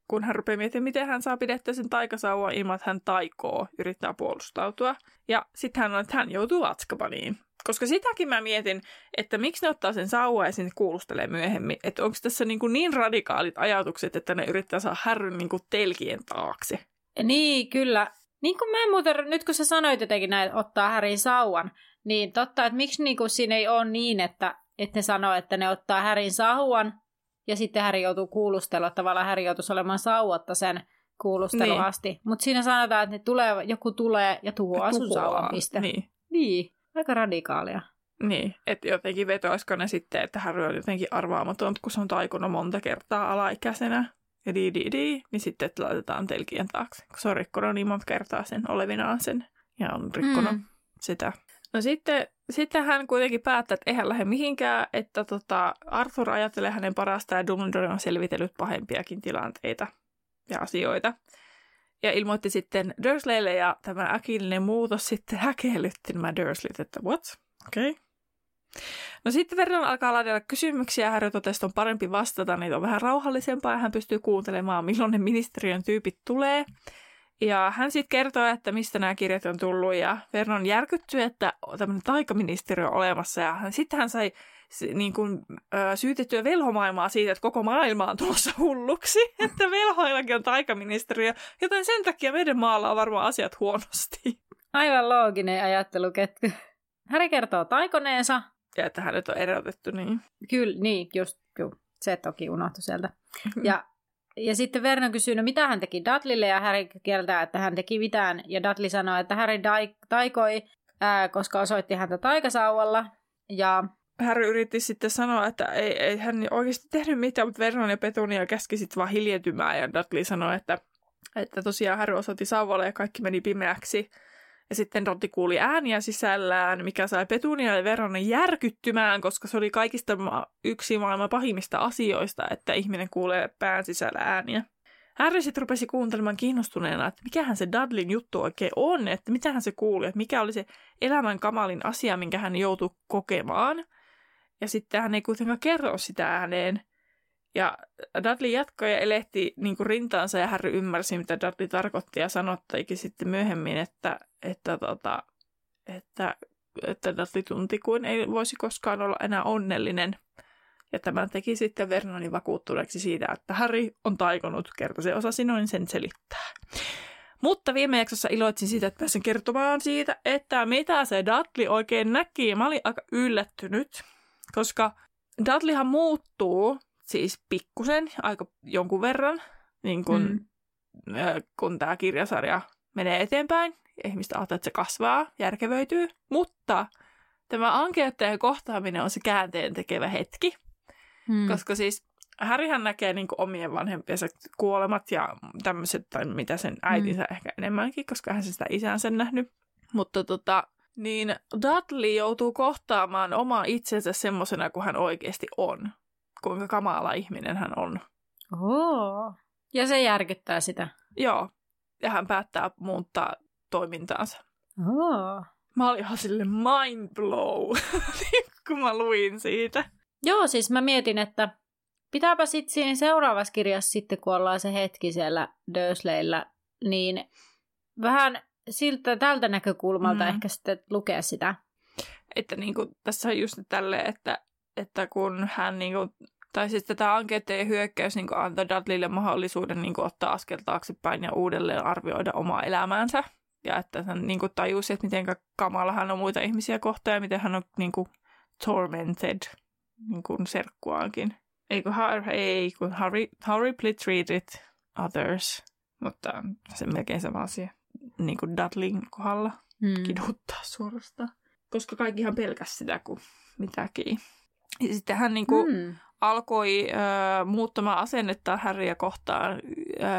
Kun hän rupeaa miettimään, miten hän saa pidettyä sen taikasauvan ilman, että hän taikoo, yrittää puolustautua. Ja sitten hän on, että hän joutuu Azkabaniin. Koska sitäkin mä mietin, että miksi ne ottaa sen sauvan ja sitten kuulustelee myöhemmin. Että onko tässä niin radikaalit ajatukset, että ne yrittää saada Harryn niin kuin telkien taakse. Niin, kyllä. Niin kuin mä en muuten, nyt kun sä sanoit jotenkin näin, että ottaa Harryn sauvan, niin totta, että miksi niin kuin siinä ei ole niin, että ne sanoo, että ne ottaa Harryn sauvan, ja sitten Harry joutuu kuulustella, tavallaan Harry joutuisi olemaan sauvatta sen kuulustelun asti. Mutta siinä sanotaan, että joku tulee ja tuhoaa sun sauvan. Niin. Aika radikaalia. Niin, että jotenkin vetoisiko ne sitten, että Harry on jotenkin arvaamaton, kun se on taikunut monta kertaa alaikäisenä. Ja niin sitten laitetaan telkien taakse, kun se on rikkonut niin monta kertaa sen olevinaan sen ja on rikkonut sitä. No sitten hän kuitenkin päättää, että eihän lähde mihinkään, että Arthur ajattelee hänen parasta ja Dumbledore on selvitellyt pahempiakin tilanteita ja asioita. Ja ilmoitti sitten Dursleylle ja tämä äkillinen muutos sitten häkellytti nämä Dursleyt, että what? Okei. Okay. No sitten Vernon alkaa laitella kysymyksiä, Harry totesi, on parempi vastata, niitä on vähän rauhallisempaa ja hän pystyy kuuntelemaan, milloin ne ministeriön tyypit tulee. Ja hän sitten kertoo, että mistä nämä kirjat on tullut ja Vernon järkyttyi, että tämmöinen taikaministeriö on olemassa ja sitten hän sai niin kuin, syytettyä velhomaailmaa siitä, että koko maailma on tulossa hulluksi, että velhoillakin on taikaministeriö, joten sen takia meidän maalla on varmaan asiat huonosti. Aivan looginen ajatteluketju. Harry kertoo taikoneensa. Ja että hänet on erotettu, niin. Kyllä, niin, just, juu. Se toki unohtui sieltä. Ja sitten Vernon kysyy, no mitä hän teki Dudleylle, ja Harry kieltää, että hän teki mitään. Ja Dudley sanoo, että Harry taikoi, koska osoitti häntä taikasauvalla. Ja Harry yritti sitten sanoa, että ei hän oikeasti tehnyt mitään, mutta Vernon ja Petunia käski sitten vaan hiljentymään. Ja Dudley sanoi, että tosiaan Harry osoitti sauvalla ja kaikki meni pimeäksi. Ja sitten Rotti kuuli ääniä sisällään, mikä sai Petunian ja Verronin järkyttymään, koska se oli kaikista yksi maailman pahimmista asioista, että ihminen kuulee pään sisällä ääniä. Harry sitten rupesi kuuntelemaan kiinnostuneena, että mikähän se Dudleyn juttu oikein on, että mitähän se kuuli, että mikä oli se elämän kamalin asia, minkä hän joutui kokemaan. Ja sitten hän ei kuitenkaan kerro sitä ääneen. Ja Dudley jatkoi ja elehti niin kuin rintaansa ja Harry ymmärsi, mitä Dudley tarkoitti ja sanottaikin sitten myöhemmin, että Dudley tunti kuin ei voisi koskaan olla enää onnellinen. Ja tämän teki sitten Vernonin vakuuttuneeksi siitä, että Harry on taikonut, kerta se osasi noin sen selittää. Mutta viime jaksossa iloitsin siitä, että pääsen kertomaan siitä, että mitä se Dudley oikein näki. Mä olin aika yllättynyt, koska Dudleyhan muuttuu. Siis pikkusen, aika jonkun verran, niin kun tämä kirjasarja menee eteenpäin. Ihmistä ajattelee, että se kasvaa, järkevöityy. Mutta tämä ankeuttajan kohtaaminen on se käänteen tekevä hetki. Koska siis Harryhän näkee niin kuin omien vanhempiensa kuolemat ja tämmöiset, tai mitä sen äitinsä ehkä enemmänkin, koska hän sitä isänsä nähnyt. Mutta niin Dudley joutuu kohtaamaan omaa itsensä semmoisena kuin hän oikeasti on. Kuinka kamala ihminen hän on. Oho. Ja se järkyttää sitä. Joo. Ja hän päättää muuttaa toimintaansa. Oho. Mä olin ihan silleen mind blow, kun mä luin siitä. Joo, siis mä mietin, että pitääpä sitten siinä seuraavassa kirjassa sitten, kun ollaan se hetki siellä Dursleyllä, niin vähän tältä näkökulmalta ehkä sitten lukea sitä. Että niin kuin, tässä on just tälleen, että kun hän niinku, tai siis tätä ankeuttajan hyökkäys niinku antoi Dudleylle mahdollisuuden niinku ottaa askel taaksepäin ja uudelleen arvioida omaa elämäänsä. Ja että hän niinku tajusi, että miten kamala hän on muita ihmisiä kohtaan ja miten hän on niinku tormented niinku serkkuaankin. Kun Harry please treat it others. Mutta se on melkein sama asia. Niin kuin Dudleyn kohdalla kiduttaa suorastaan. Koska kaikkihan pelkäs sitä kuin mitäkin. Ja sitten hän niinku alkoi muuttamaan asennetta Harryä kohtaan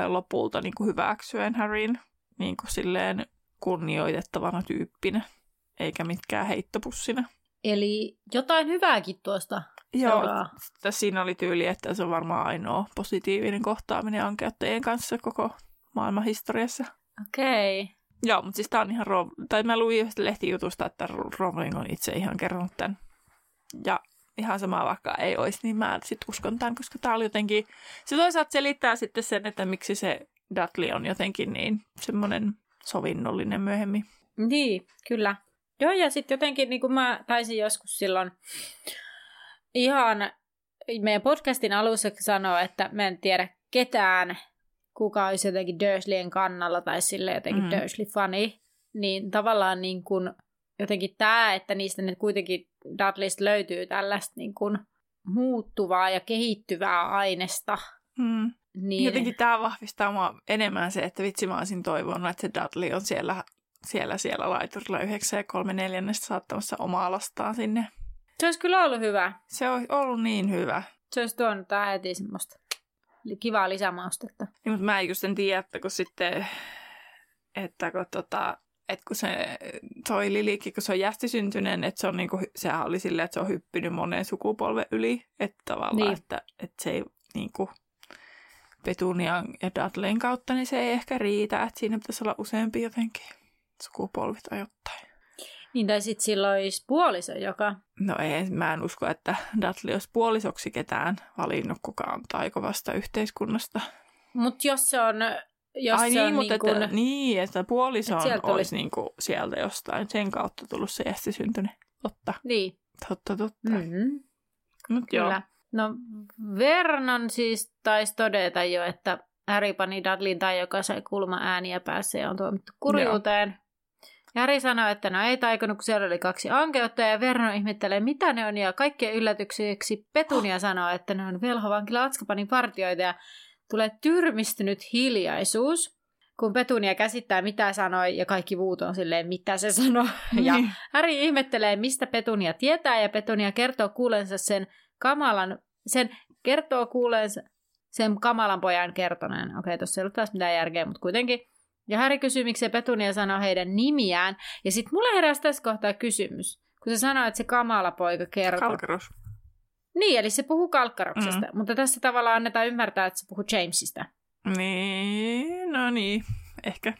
lopulta niinku hyväksyen Harryn niinku silleen kunnioitettavana tyyppinä, eikä mitkään heittopussina. Eli jotain hyvääkin tuosta seuraa. Joo, siinä oli tyyli, että se on varmaan ainoa positiivinen kohtaaminen ankeuttajien kanssa koko maailman historiassa. Okei. Okay. Joo, mutta siis tää on ihan tai mä luin yhdestä lehtijutusta, että Rowling on itse ihan kerronut tämän. Ja ihan samaa vaikka ei olisi, niin mä sitten uskon tämän, koska tämä oli jotenkin. Se toisaalta selittää sitten sen, että miksi se Dudley on jotenkin niin semmoinen sovinnollinen myöhemmin. Niin, kyllä. Joo, ja sitten jotenkin, niin kuin mä taisin joskus silloin ihan meidän podcastin alussa sanoa, että mä en tiedä ketään, kuka olisi jotenkin Dursleyn kannalla tai sille jotenkin Dursley-fani, niin tavallaan niin kuin jotenkin tämä, että niistä nyt kuitenkin Dudleysta löytyy tällaista niin kuin muuttuvaa ja kehittyvää ainesta. Niin. Jotenkin tämä vahvistaa enemmän se, että vitsi mä olisin toivonut, että se Dudley on siellä siellä laiturilla 9 3/4 saattamassa omaa lastaan sinne. Se olisi kyllä ollut hyvä. Se olisi ollut niin hyvä. Se olisi tuonut tähän heti semmoista kivaa lisämaustetta. Niin, mutta mä en just tiedä, että kun sitten, että kun se toi Lilikki, kun se on jästisyntyinen, että se on niinku, sehän oli silleen, että se on hyppinyt moneen sukupolven yli. Että tavallaan, niin, että se ei niinku Petunian ja Dudleyn kautta, niin se ei ehkä riitä. Että siinä pitäisi olla useampi jotenkin sukupolvit ajoittain. Niin, tai sitten sillä olisi puoliso, joka... No ei, mä en usko, että Dudley olisi puolisoksi ketään valinnut, kuka on taikovasta yhteiskunnasta. Mutta jos se on... Jos ai se niin, mutta niin, että, niin, että puoliso on, olisi niin kuin sieltä jostain sen kautta tullut se jästisyntyinen. Totta. Niin. Totta. Mm-hmm. Mut joo. No Vernon siis taisi todeta jo, että Harry pani Dudleyn tai joka sai kulma ääniä päässä ja on tuomittu kurjuuteen. Joo. Harry sanoi, että no ei taikonut, kun siellä oli 2 ankeutta, ja Vernon ihmettelee, mitä ne on, ja kaikkien yllätykseksi Petunia sanoo, että ne on velhovankila Azkabanin vartijoita, ja tulee tyrmistynyt hiljaisuus, kun Petunia käsittää, mitä sanoi, ja kaikki muut on silleen, mitä se sanoi. Mm. Ja Harry ihmettelee, mistä Petunia tietää, ja Petunia kertoo kuulensa sen kamalan pojan kertoneen. Okei, tuossa ei ollut taas mitään järkeä, mutta kuitenkin. Ja Harry kysyy, miksei Petunia sanoo heidän nimiään. Ja sitten mulle heräsi tässä kohtaa kysymys, kun se sanoo, että se kamala poika kertoo. Kalkaros. Niin, eli se puhuu Kalkkaroksesta, mutta tässä tavallaan annetaan ymmärtää, että se puhuu Jamesista. Niin, no niin, ehkä.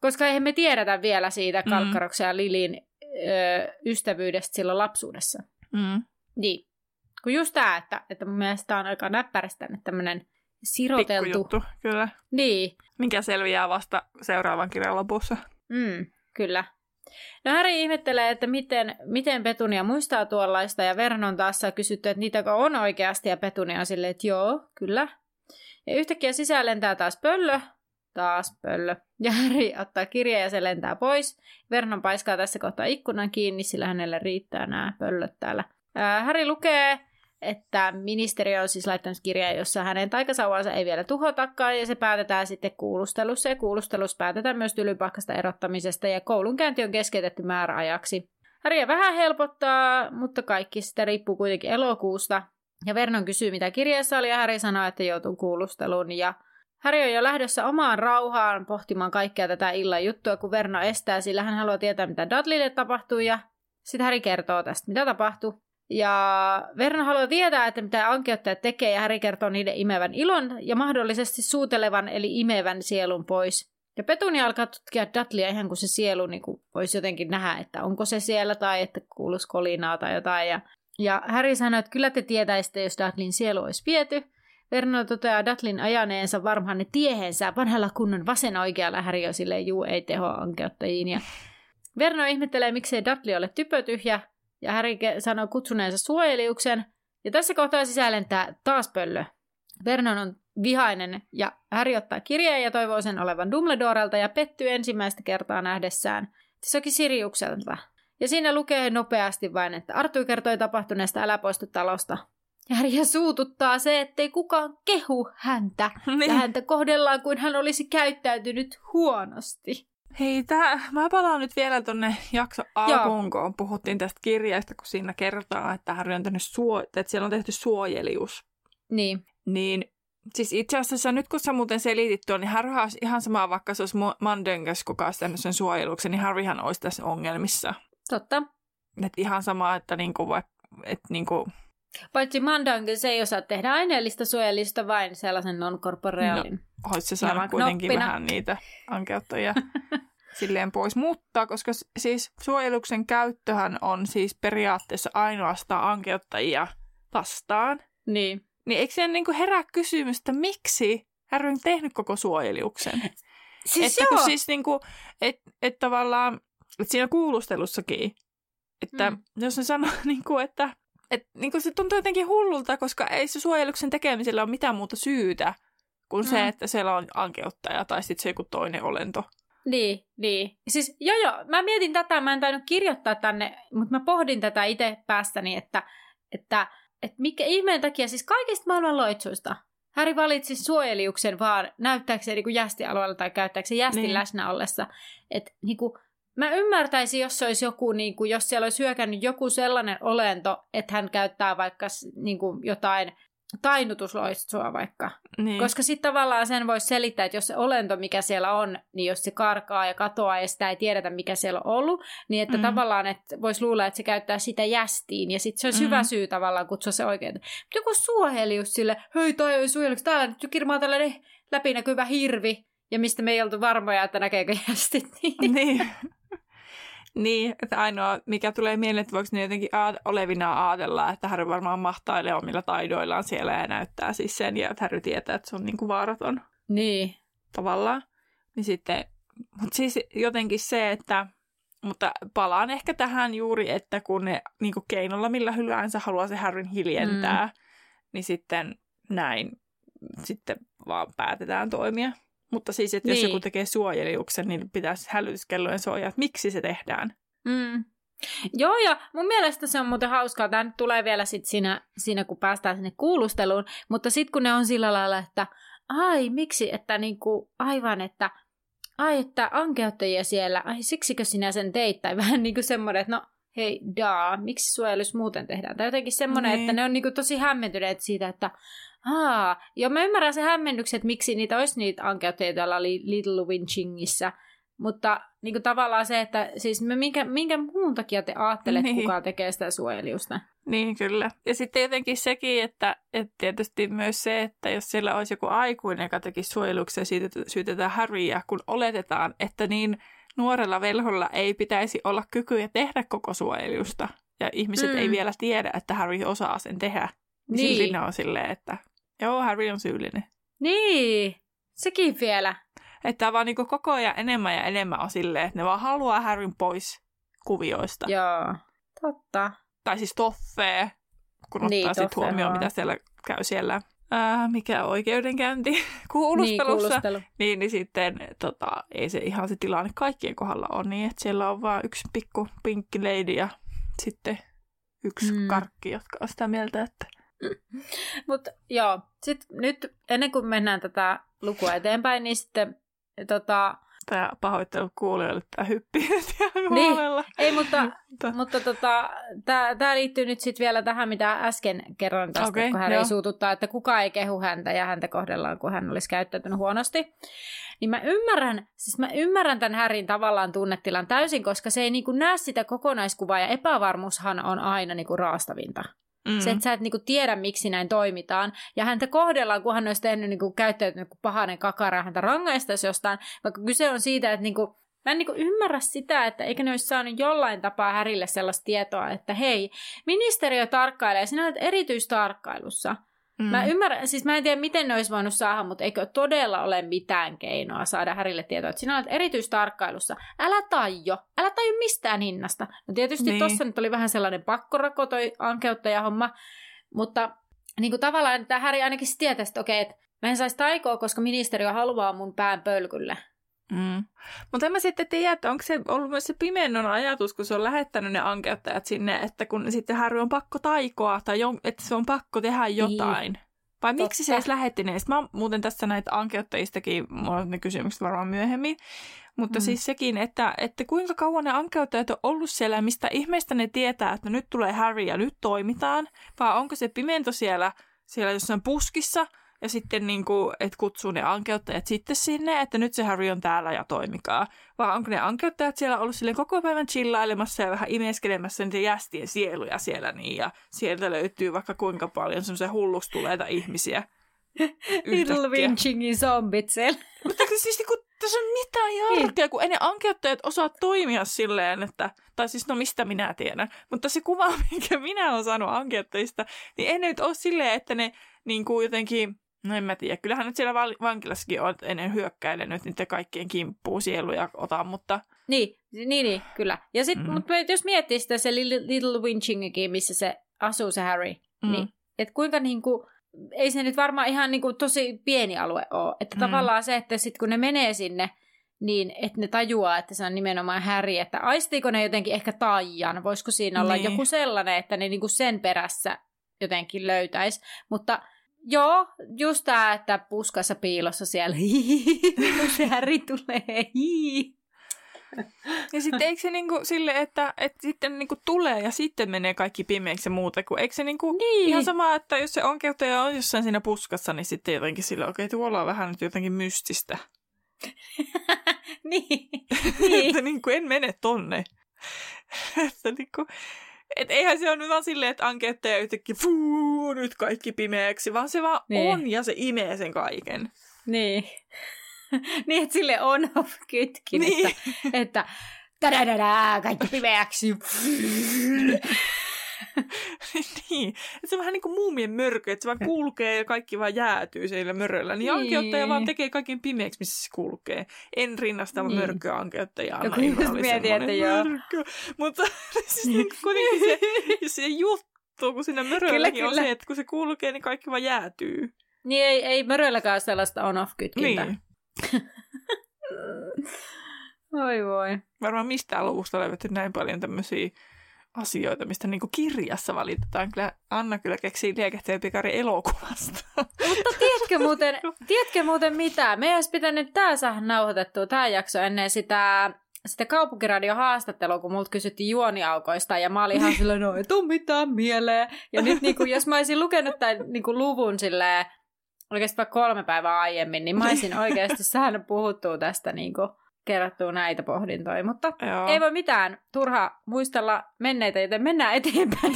Koska eihän me tiedetä vielä siitä Kalkkaroksen ja Lilin ystävyydestä silloin lapsuudessa. Niin, kun just tämä, että mun mielestä tämä on aika näppärästä tämmöinen siroteltu. Pikkujuttu, kyllä. Niin. Mikä selviää vasta seuraavan kirjan lopussa. Kyllä. No Harry ihmettelee, että miten Petunia muistaa tuollaista, ja Vernon taas saa kysytty, että niitäkö on oikeasti, ja Petunia on silleen, että joo, kyllä. Ja yhtäkkiä sisään lentää taas pöllö, ja Harry ottaa kirja ja se lentää pois. Vernon paiskaa tässä kohtaa ikkunan kiinni, sillä hänelle riittää nämä pöllöt täällä. Harry lukee, että ministeriö on siis laittanut kirjaa, jossa hänen taikasauvansa ei vielä tuhotakaan, ja se päätetään sitten kuulustelussa, ja kuulustelussa päätetään myös Tylypahkasta erottamisesta, ja koulunkäynti on keskeytetty määräajaksi. Harryä vähän helpottaa, mutta kaikki sitä riippuu kuitenkin elokuusta, ja Vernon kysyy, mitä kirjassa oli, ja Harry sanoo, että joutuu kuulusteluun, ja Harry on jo lähdössä omaan rauhaan pohtimaan kaikkea tätä illan juttua, kun Verno estää, sillä hän haluaa tietää, mitä Dudleylle tapahtuu, ja sitten Harry kertoo tästä, mitä tapahtui. Ja Vernon haluaa tietää, että mitä ankeuttajat tekee, ja Harry kertoo niiden imevän ilon ja mahdollisesti suutelevan eli imevän sielun pois. Ja Petunia alkaa tutkia Dudleya ihan kuin se sielu niin kuin voisi jotenkin nähdä, että onko se siellä tai että kuuluisi kolinaa tai jotain. Ja Harry sanoo, että kyllä te tietäisitte, jos Dudleyn sielu olisi viety. Vernon toteaa Dudleyn ajaneensa varmaan ne tiehensä vanhalla kunnon vasen oikealla, ja Harry on silleen, juu, ei tehoa ankeuttajiin. Ja Vernon ihmettelee, miksei Dudley ole typötyhjä. Ja Harry sanoo kutsuneensa suojeliuksen. Ja tässä kohtaa sisällentää taas pöllö. Vernon on vihainen ja Harry ottaa kirjeen ja toivoo sen olevan Dumbledorelta ja pettyy ensimmäistä kertaa nähdessään. Se onkin Siriukselta. Ja siinä lukee nopeasti vain, että Arthur kertoi tapahtuneesta, älä poistu talosta. Ja Harry suututtaa se, ettei kukaan kehu häntä. Ja häntä kohdellaan kuin hän olisi käyttäytynyt huonosti. Hei, mä palaan nyt vielä tuonne jakson alkuun, kun puhuttiin tästä kirjasta, kun siinä kertaa, että Harry on että siellä on tehty suojelius. Niin. Niin, siis itse asiassa nyt kun sä muuten selitit tuon, niin Harry olisi ihan samaa, vaikka se olisi Mandönkös, kuka olisi tehnyt sen suojeluksen, niin Harryhan olisi tässä ongelmissa. Totta. Että ihan sama, että niinku vaikka... Niinku... Paitsi Mandönkös ei osaa tehdä aineellista suojelusta, vain sellaisen non-corporealin. No. Olisi se saanut kuitenkin vähän niitä ankeuttajia silleen pois. Mutta koska siis suojeluksen käyttöhän on siis periaatteessa ainoastaan ankeuttajia vastaan. Niin. Niin eikö se niinku herää kysymystä, miksi Harry on tehnyt koko suojeluksen? Siis että joo. Siis niinku, et tavallaan, että siinä kuulustelussakin, että jos ne sanoo niinku, että niinku se tuntuu jotenkin hullulta, koska ei se suojeluksen tekemisellä ole mitään muuta syytä kuin se, että siellä on ankeuttaja tai sitten se joku toinen olento. Niin. Siis joo, mä mietin tätä, mä en tainnut kirjoittaa tänne, mutta mä pohdin tätä itse päästäni, että mikä ihmeen takia siis kaikista maailman loitsuista Harry valitsi suojeliuksen vaan näyttääkseen niin jästialueella tai käyttääkseen jästin läsnä ollessa. Että niin kuin Mä ymmärtäisin, jos se olisi joku, niin kuin, jos siellä olisi hyökännyt joku sellainen olento, että hän käyttää vaikka niin kuin, jotain tainnutusloitsua vaikka. Niin. Koska sitten tavallaan sen voisi selittää, että jos se olento, mikä siellä on, niin jos se karkaa ja katoaa ja sitä ei tiedetä, mikä siellä on ollut, niin että tavallaan että voisi luulla, että se käyttää sitä jästiin ja sitten se olisi hyvä syy tavallaan kutsua se oikein. Mutta joku suohelius sille, hei toi suohelius, täällä nyt kirmaa tällainen läpinäkyvä hirvi ja mistä me ei oltu varmoja, että näkeekö jästit. Niin. Niin, että ainoa, mikä tulee mieleen, että voiko ne jotenkin olevina ajatella, että Harry varmaan mahtailee omilla taidoillaan siellä ja näyttää siis sen, ja Harry tietää, että se on niin kuin vaaraton. Niin. Tavallaan. Niin sitten, mutta siis jotenkin se, että, mutta palaan ehkä tähän juuri, että kun ne niin kuin keinolla millä hyvänsä haluaa se Harryn hiljentää, niin sitten näin, sitten vaan päätetään toimia. Mutta siis, että niin. Jos joku tekee suojeliuksen, niin pitäisi hälytyskellojen suojaa, että miksi se tehdään. Mm. Joo, ja mun mielestä se on muuten hauskaa. Tämä nyt tulee vielä sitten siinä, kun päästään sinne kuulusteluun. Mutta sitten kun ne on sillä lailla, että ai, miksi, että niinku, aivan, että ai, että ankeuttajia siellä, ai, siksikö sinä sen teit? Tai vähän niin kuin semmoinen, että no, hei, daa, miksi suojelus muuten tehdään? Tai jotenkin semmoinen, että ne on niinku tosi hämmentyneet siitä, että joo, mä ymmärrän se hämmennyksen, että miksi niitä olisi niitä ankeuttajia täällä Little Winchingissa, mutta niin kuin tavallaan se, että siis minkä muun takia te ajattelet, kuka tekee sitä suojeliusta? Niin, kyllä. Ja sitten jotenkin sekin, että tietysti myös se, että jos siellä olisi joku aikuinen, joka tekisi suojeluksia, siitä syytetään Harryä, kun oletetaan, että niin nuorella velholla ei pitäisi olla kykyä tehdä koko suojeliusta, ja ihmiset ei vielä tiedä, että Harry osaa sen tehdä. Niin. Silti ne on silleen, että joo, Harry on syyllinen. Niin, sekin vielä. Että vaan niin kuin koko ajan enemmän ja enemmän on silleen, että ne vaan haluaa Harryn pois kuvioista. Joo, totta. Tai siis Toffee, kun niin, ottaa sitten huomioon, mitä siellä käy siellä. Mikä oikeudenkäynti kuulustelussa. Niin sitten ei se ihan se tilanne kaikkien kohdalla ole niin, että siellä on vaan yksi pikku pinkki lady ja sitten yksi karkki, jotka on sitä mieltä, että... Mutta joo, sit nyt ennen kuin mennään tätä lukua eteenpäin, niin sitten Tämä pahoittelu kuulijoille, tämä hyppi niin, ei, mutta tämä liittyy nyt sitten vielä tähän, mitä äsken kerroin tästä, kun hän ei suututtaa, että kukaan ei kehu häntä ja häntä kohdellaan, kun hän olisi käyttäytynyt huonosti. Niin mä ymmärrän tämän Harryn tavallaan tunnetilan täysin, koska se ei niinku näe sitä kokonaiskuvaa ja epävarmuushan on aina niinku raastavinta. Se, että sä et niinku tiedä, miksi näin toimitaan. Ja häntä kohdellaan, kun hän olisi tehnyt niinku, käyttäytynyt kuin pahainen kakara, häntä rangaistaisi jostain. Vaikka kyse on siitä, että niinku, mä en niinku ymmärrä sitä, että eikö ne olisi saanut jollain tapaa Harrylle sellaista tietoa, että hei, ministeriö tarkkailee, sinä olet erityistarkkailussa. Mä ymmärrän, siis mä en tiedä, miten ne olisi voinut saada, mutta eikö todella ole mitään keinoa saada Harrylle tietoa, että sinä olet erityistarkkailussa. Älä tajua mistään hinnasta. No tietysti Tossa nyt oli vähän sellainen pakkorako toi ankeuttajahomma, mutta niin kuin tavallaan tämä Harry ainakin tietää, että okei, että mä en saisi taikoa, koska ministeriö haluaa mun pään pölkylle. Mutta en mä sitten tiedä, että onko se ollut myös se pimennon ajatus, kun se on lähettänyt ne ankeuttajat sinne, että kun sitten Harry on pakko taikoa tai että se on pakko tehdä jotain. Vai miksi se edes lähetti ne? Sitten mä muuten tässä näitä ankeuttajistakin, mulla on ne kysymykset varmaan myöhemmin, mutta siis sekin, että kuinka kauan ne ankeuttajat on ollut siellä, mistä ihmeistä ne tietää, että nyt tulee Harry ja nyt toimitaan, vai onko se pimento siellä jossain puskissa, ja sitten niin kuin, että kutsuu ne ankeuttajat sitten sinne, että nyt se Harry on täällä ja toimikaa. Vaan onko ne ankeuttajat siellä ollut silleen koko päivän chillailemassa ja vähän imeskelemässä niitä jästien sieluja siellä niin. Ja sieltä löytyy vaikka kuinka paljon semmoisia hulluksi tuleita ihmisiä. Little Winchingin zombit siellä. Mutta siis niin kuin, tässä on mitään järkeä, kun ei ne ankeuttajat osaa toimia silleen, että... Tai siis no mistä minä tiedän. Mutta se kuva, minkä minä olen saanut ankeuttajista, niin ei ne nyt ole silleen, että ne niin kuin jotenkin... No en mä tiedä. Kyllähän nyt siellä vankilassakin on ennen hyökkäile nyt niiden kaikkien kimppuun sieluja otan, mutta... Niin, kyllä. Ja sitten, mutta jos miettii sitä se Little Winchingikin, missä se asuu se Harry, niin että kuinka niinku... Ei se nyt varmaan ihan niinku tosi pieni alue ole. Että tavallaan se, että sit kun ne menee sinne, niin että ne tajuaa, että se on nimenomaan Harry, että aistiiko ne jotenkin ehkä taian? Voisiko siinä olla joku sellainen, että ne niinku sen perässä jotenkin löytäisi? Mutta... Joo, just tää, että puskassa piilossa siellä, se Harry tulee, Ja sitten eikö se niinku sille, että sitten niinku tulee ja sitten menee kaikki pimeäksi ja muuta, kun eikö se niinku niin. Ihan sama, että jos se onkeuttaja on jossain siinä puskassa, niin sitten jotenkin sille, okei, tuolla on vähän nyt jotenkin mystistä. Niin. Että niinku en mene tonne. Että niinku... Että eihän se ole vaan silleen, että ankeuttaja yhtäkkiä, fuu, nyt kaikki pimeäksi, vaan se vaan niin. On ja se imee sen kaiken. Niin. Niin, että sille on kytkin, niin. Että tadadada, kaikki pimeäksi. Niin, että se on vähän niin kuin muumien mörkö, että se vaan kulkee ja kaikki vaan jäätyy siellä möröllä. Niin ankeuttaja vaan tekee kaiken pimeäksi, missä se kulkee. En rinnasta niin. Mörköä ankeuttajana. Joku just mietin, että joo. Mutta siis niin kuitenkin se juttu, kun siinä mörölläkin kyllä. On se, että kun se kulkee, niin kaikki vaan jäätyy. Niin ei mörölläkään sellaista on-off-kytkintä. Niin. Oi voi. Varmaan mistään luvusta on levetty näin paljon tämmöisiä asioita, mistä niinku kirjassa valitetaan. Kyllä Anna kyllä keksii liekehtiä pikari elokuvasta. Mutta tiedätkö muuten mitä? Me ei olisi pitänyt tää saada nauhoitettua tää jakso ennen sitä kaupunkiradion-haastattelua, kun multa kysyttiin juoniaukoista, ja mä olin ihan silleen, no ei tuu mitään mieleen. Ja nyt niinku, jos mä olisin lukenut tämän niinku, luvun silleen, oikeastaan 3 päivää aiemmin, niin mä olisin oikeasti saanut puhuttua tästä, niin kuin kerrottua näitä pohdintoja. Mutta joo. Ei voi mitään turha muistella menneitä, joten mennään eteenpäin.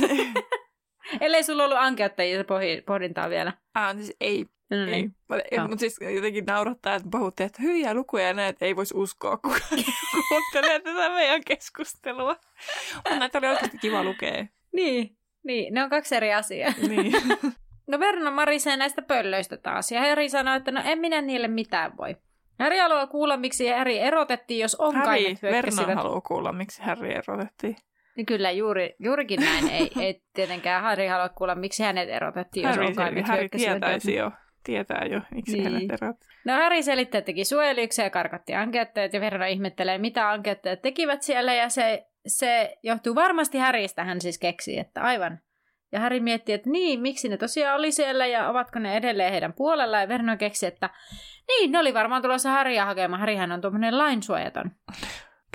Ellei sulla ollut ankeuttajia pohdintaa vielä. Siis ei. No niin. Ei. Mutta siis jotenkin naurattaa, että puhuttiin, että hyviä lukuja näet, ei voisi uskoa, kun kuuntelee tätä meidän keskustelua. Näitä oli oikeasti kiva lukea. Niin, ne on 2 eri asiaa. Niin. No Verna marisee näistä pöllöistä taas, ja Harry sanoo, että no en minä niille mitään voi. Harry haluaa kuulla, miksi Harry erotettiin, jos onkaimet hyökkäsivät. Verna haluaa kuulla, miksi Harry erotettiin. Kyllä, juurikin näin. Ei tietenkään Harry halua kuulla, miksi hänet erotettiin, jos onkaimet hyökkäsivät. Harry tietää jo, miksi niin. Hänet erotettiin. No Harry selittää, että teki suojeliuksia ja karkotti ankeuttajat, ja Verna ihmettelee, mitä ankeuttajat tekivät siellä, ja se johtuu varmasti Harrystä, hän siis keksii, että aivan. Ja Harry miettii, että niin, miksi ne tosiaan oli siellä ja ovatko ne edelleen heidän puolellaan. Ja Vernon keksi, että niin, ne oli varmaan tulossa Harrya hakemaan. Harryhän on tuommoinen lainsuojaton.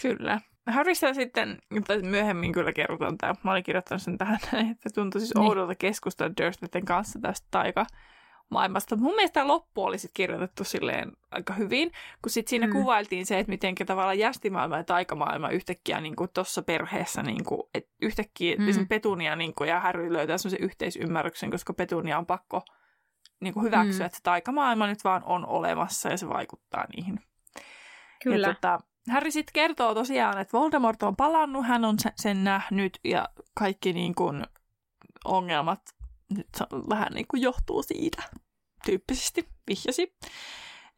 Kyllä. Harrysta sitten, myöhemmin kyllä kerrotaan tämä, mä olin kirjoittanut sen tähän, että tuntui siis oudolta keskustelua Dursleyten kanssa tästä taikamaailmasta. Mun mielestä tämä loppu oli sitten kirjoitettu silleen aika hyvin, kun sitten siinä kuvailtiin se, että miten tavallaan jästimaailma ja taikamaailma yhtäkkiä niin tuossa perheessä, niin kuin, että yhtäkkiä esimerkiksi Petunia niin kuin, ja Harry löytää semmoisen yhteisymmärryksen, koska Petunia on pakko niin kuin hyväksyä, että se taikamaailma nyt vaan on olemassa ja se vaikuttaa niihin. Kyllä. Ja, Harry sitten kertoo tosiaan, että Voldemort on palannut, hän on sen nähnyt ja kaikki niin kuin, ongelmat nyt vähän niin kuin johtuu siitä tyyppisesti, vihjasi.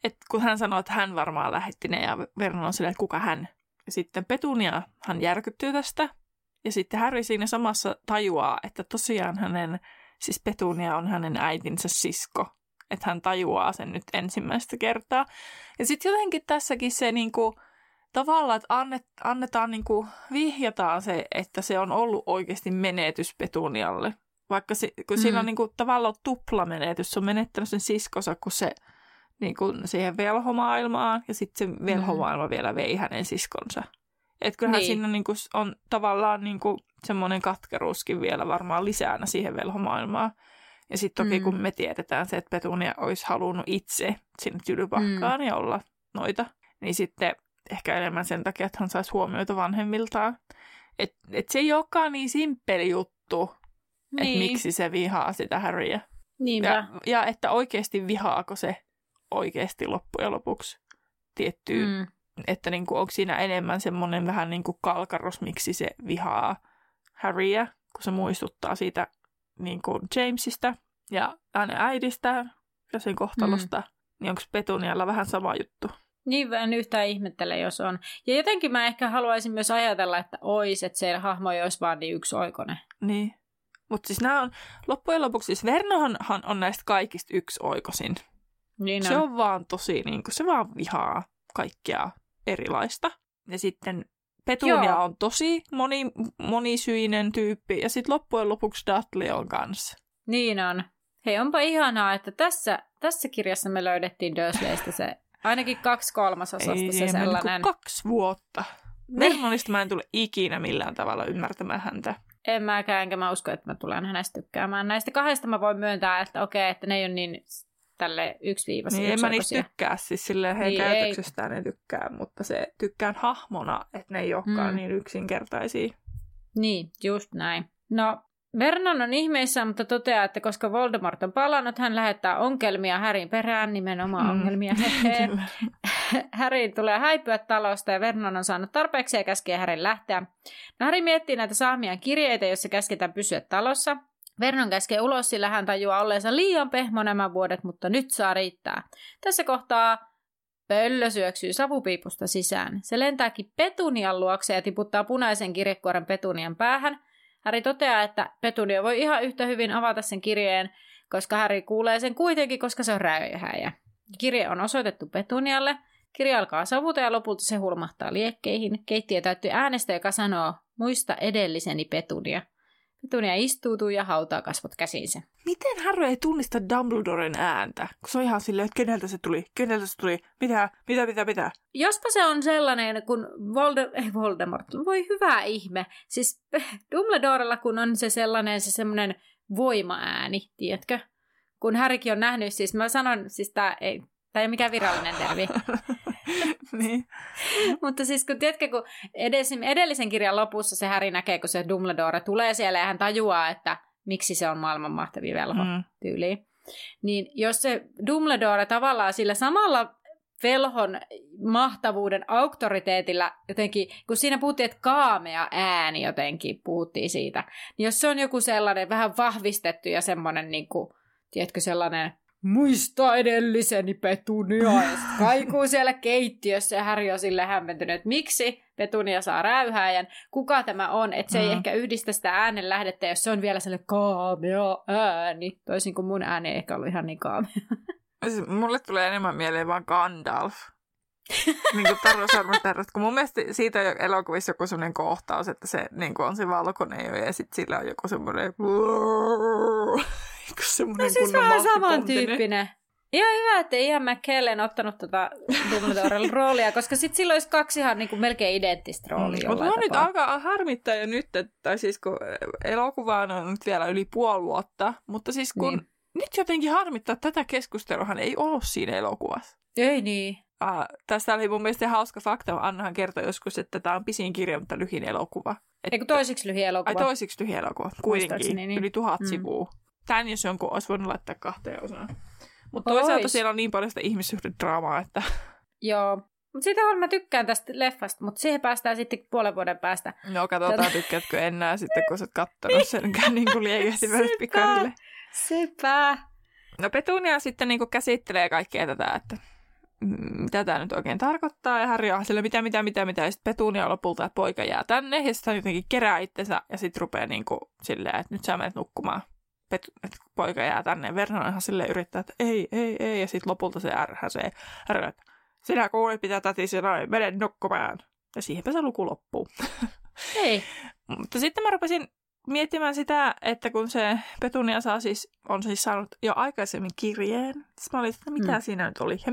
Et kun hän sanoi, että hän varmaan lähetti ne ja Vernon on silleen, että kuka hän. Ja sitten Petunia, hän järkyttyy tästä. Ja sitten Harry siinä samassa tajuaa, että tosiaan siis Petunia on hänen äitinsä sisko. Että hän tajuaa sen nyt ensimmäistä kertaa. Ja sitten jotenkin tässäkin se niinku, tavallaan, että annetaan niinku, vihjataan se, että se on ollut oikeasti menetys Petunialle. Vaikka kun sillä on niinku, tavallaan tupla menetys, se on menettänyt sen siskonsa, kun se... Niin kuin siihen velhomaailmaan, ja sitten se velhomaailma vielä vei hänen siskonsa. Että kyllähän siinä niin kuin on tavallaan niin kuin semmoinen katkeruuskin vielä varmaan lisänä siihen velhomaailmaan. Ja sitten toki kun me tiedetään se, että Petunia olisi halunnut itse sinne tylypahkaan ja olla noita, niin sitten ehkä enemmän sen takia, että hän saisi huomiota vanhemmiltaan. Että se ei olekaan niin simppeli juttu, että miksi se vihaa sitä Harryä. Ja että oikeasti vihaako se oikeasti loppujen lopuksi tiettyä, että niinku, onko siinä enemmän semmoinen vähän niinku kalkaros, miksi se vihaa Harryä, kun se muistuttaa siitä niinku Jamesista ja hänen äidistään ja sen kohtalosta, niin onko Petunialla vähän sama juttu? Niin, en yhtään ihmettele, jos on. Ja jotenkin mä ehkä haluaisin myös ajatella, että että se hahmo ei olisi vaan niin yksioikoinen. Niin, mutta siis nämä on loppujen lopuksi, siis Vernohan on näistä kaikista yksioikoisin. Niin se on vaan tosi, niin kuin, se vaan vihaa kaikkea erilaista. Ja sitten Petunia on tosi monisyinen tyyppi. Ja sitten loppujen lopuksi Dudley on kanssa. Niin on. Hei, onpa ihanaa, että tässä kirjassa me löydettiin Dursleystä se ainakin 2/3 se sellainen. Ei, 2 vuotta. Vermonista mä en tule ikinä millään tavalla ymmärtämään häntä. En mäkään, enkä mä usko, että mä tulen hänestä tykkäämään. Näistä kahdesta mä voin myöntää, että okei, että ne ei ole niin tälle yksiviivaisia. Niin en mä niistä tykkää, siis silleen heidän niin käytöksestään ei tykkää, mutta se tykkään hahmona, että ne ei olekaan niin yksinkertaisia. Niin, just näin. No, Vernon on ihmeissään, mutta toteaa, että koska Voldemort on palannut, hän lähettää ongelmia Härin perään, nimenomaan ongelmia. Härin tulee häipyä talosta ja Vernon on saanut tarpeeksi ja käskee Härin lähteä. No, Häri miettii näitä saamiaan kirjeitä, joissa käsketään pysyä talossa. Vernon käskee ulos, sillä hän tajuaa olleensa liian pehmo nämä vuodet, mutta nyt saa riittää. Tässä kohtaa pöllö syöksyy savupiipusta sisään. Se lentääkin Petunian luokse ja tiputtaa punaisen kirjekuoren Petunian päähän. Häri toteaa, että Petunia voi ihan yhtä hyvin avata sen kirjeen, koska Häri kuulee sen kuitenkin, koska se on räyhäjä. Kirje on osoitettu Petunialle. Kirja alkaa savuta ja lopulta se hulmahtaa liekkeihin. Keittiö täyttyy äänestä, joka sanoo, muista edelliseni Petunia. Petunia istuutuu ja hautaa kasvot käsiinsä. Miten Harry ei tunnista Dumbledoren ääntä? Kun se on ihan silleen, että keneltä se tuli, mitä. Jospa se on sellainen, kun Voldemort, voi hyvä ihme. Siis Dumbledorella kun on se semmoinen voimaääni, tiedätkö? Kun Harrykin on nähnyt, siis mä sanon, siis tää ei ole mikään virallinen tervi. Niin. Mutta siis kun tiedätkö, kun edellisen kirjan lopussa se Harry näkee, kun se Dumbledore tulee siellä ja hän tajuaa, että miksi se on maailman mahtavin velho tyyliin. Niin jos se Dumbledore tavallaan sillä samalla velhon mahtavuuden auktoriteetilla jotenkin, kun siinä puhuttiin, että kaamea ääni jotenkin puhuttiin siitä, niin jos se on joku sellainen vähän vahvistettu ja semmoinen, niin kuin, tiedätkö, sellainen muista edelliseni Petunia. Kaikuu siellä keittiössä ja Harry on sille hämmentynyt, että miksi Petunia saa räyhääjän. Kuka tämä on? Että se ei ehkä yhdistä sitä äänen lähdettä, jos se on vielä sellainen kaamea ääni. Toisin kuin mun ääni ei ehkä ollut ihan niin kaamea. Mulle tulee enemmän mieleen vaan Gandalf. Niin kuin Tarro Sormatarrat. Kun mun mielestä siitä on elokuvissa joku sellainen kohtaus, että se niin kuin on se valkoinen jo ja sitten sillä on joku sellainen. No siis vähän samantyyppinen. Ihan hyvä, että Ian McKellen ottanut tätä Dumbledoren roolia, koska sitten silloin olisi kaksi ihan niin kuin melkein identtistä roolia. Mutta minua nyt alkaa harmittaa jo nyt, että siis kun elokuvaan on nyt vielä yli puoli vuotta, mutta siis kun nyt jotenkin harmittaa, että tätä keskusteluhan ei ollut siinä elokuvassa. Ei niin. Tästä oli mun mielestä hauska fakta, Annahan kertoi joskus, että tämä on pisin kirja, mutta lyhin elokuva. Eikö toisiksi lyhin elokuva? Toisiksi lyhin elokuva, kuitenkin, niin. Yli 1000 sivua. Tän jos jonkun olisi voinut laittaa 2 osaan. Mutta toisaalta siellä on niin paljon sitä ihmissuhdedraamaa, että. Joo. Mutta sitähän mä tykkään tästä leffasta, mutta siihen päästään sitten 5 vuoden päästä. No katsotaan, tykkäätkö enää sitten, kun sä oot kattonut senkään niin liekehtivälle pikarille. Sepä. No Petunia sitten niin käsittelee kaikkea tätä, että mitä tämä nyt oikein tarkoittaa. Ja Harry on sillä mitä. Ja sitten Petunia lopulta, että poika jää tänne. Ja sitten hän jotenkin kerää itsensä ja sitten rupeaa niin silleen, että nyt sä menet nukkumaan. Että poika jää tänne. Vernon ihan silleen yrittää, että ei. Ja sitten lopulta se ärhäsee, että sinä kuulit, mitä täti sanoi, mene nukkumaan. Ja siihenpä se luku loppuu. Ei. Mutta sitten mä rupesin miettimään sitä, että kun se Petunia on siis saanut jo aikaisemmin kirjeen. Sitten mä olin, että mitä siinä nyt oli. Ja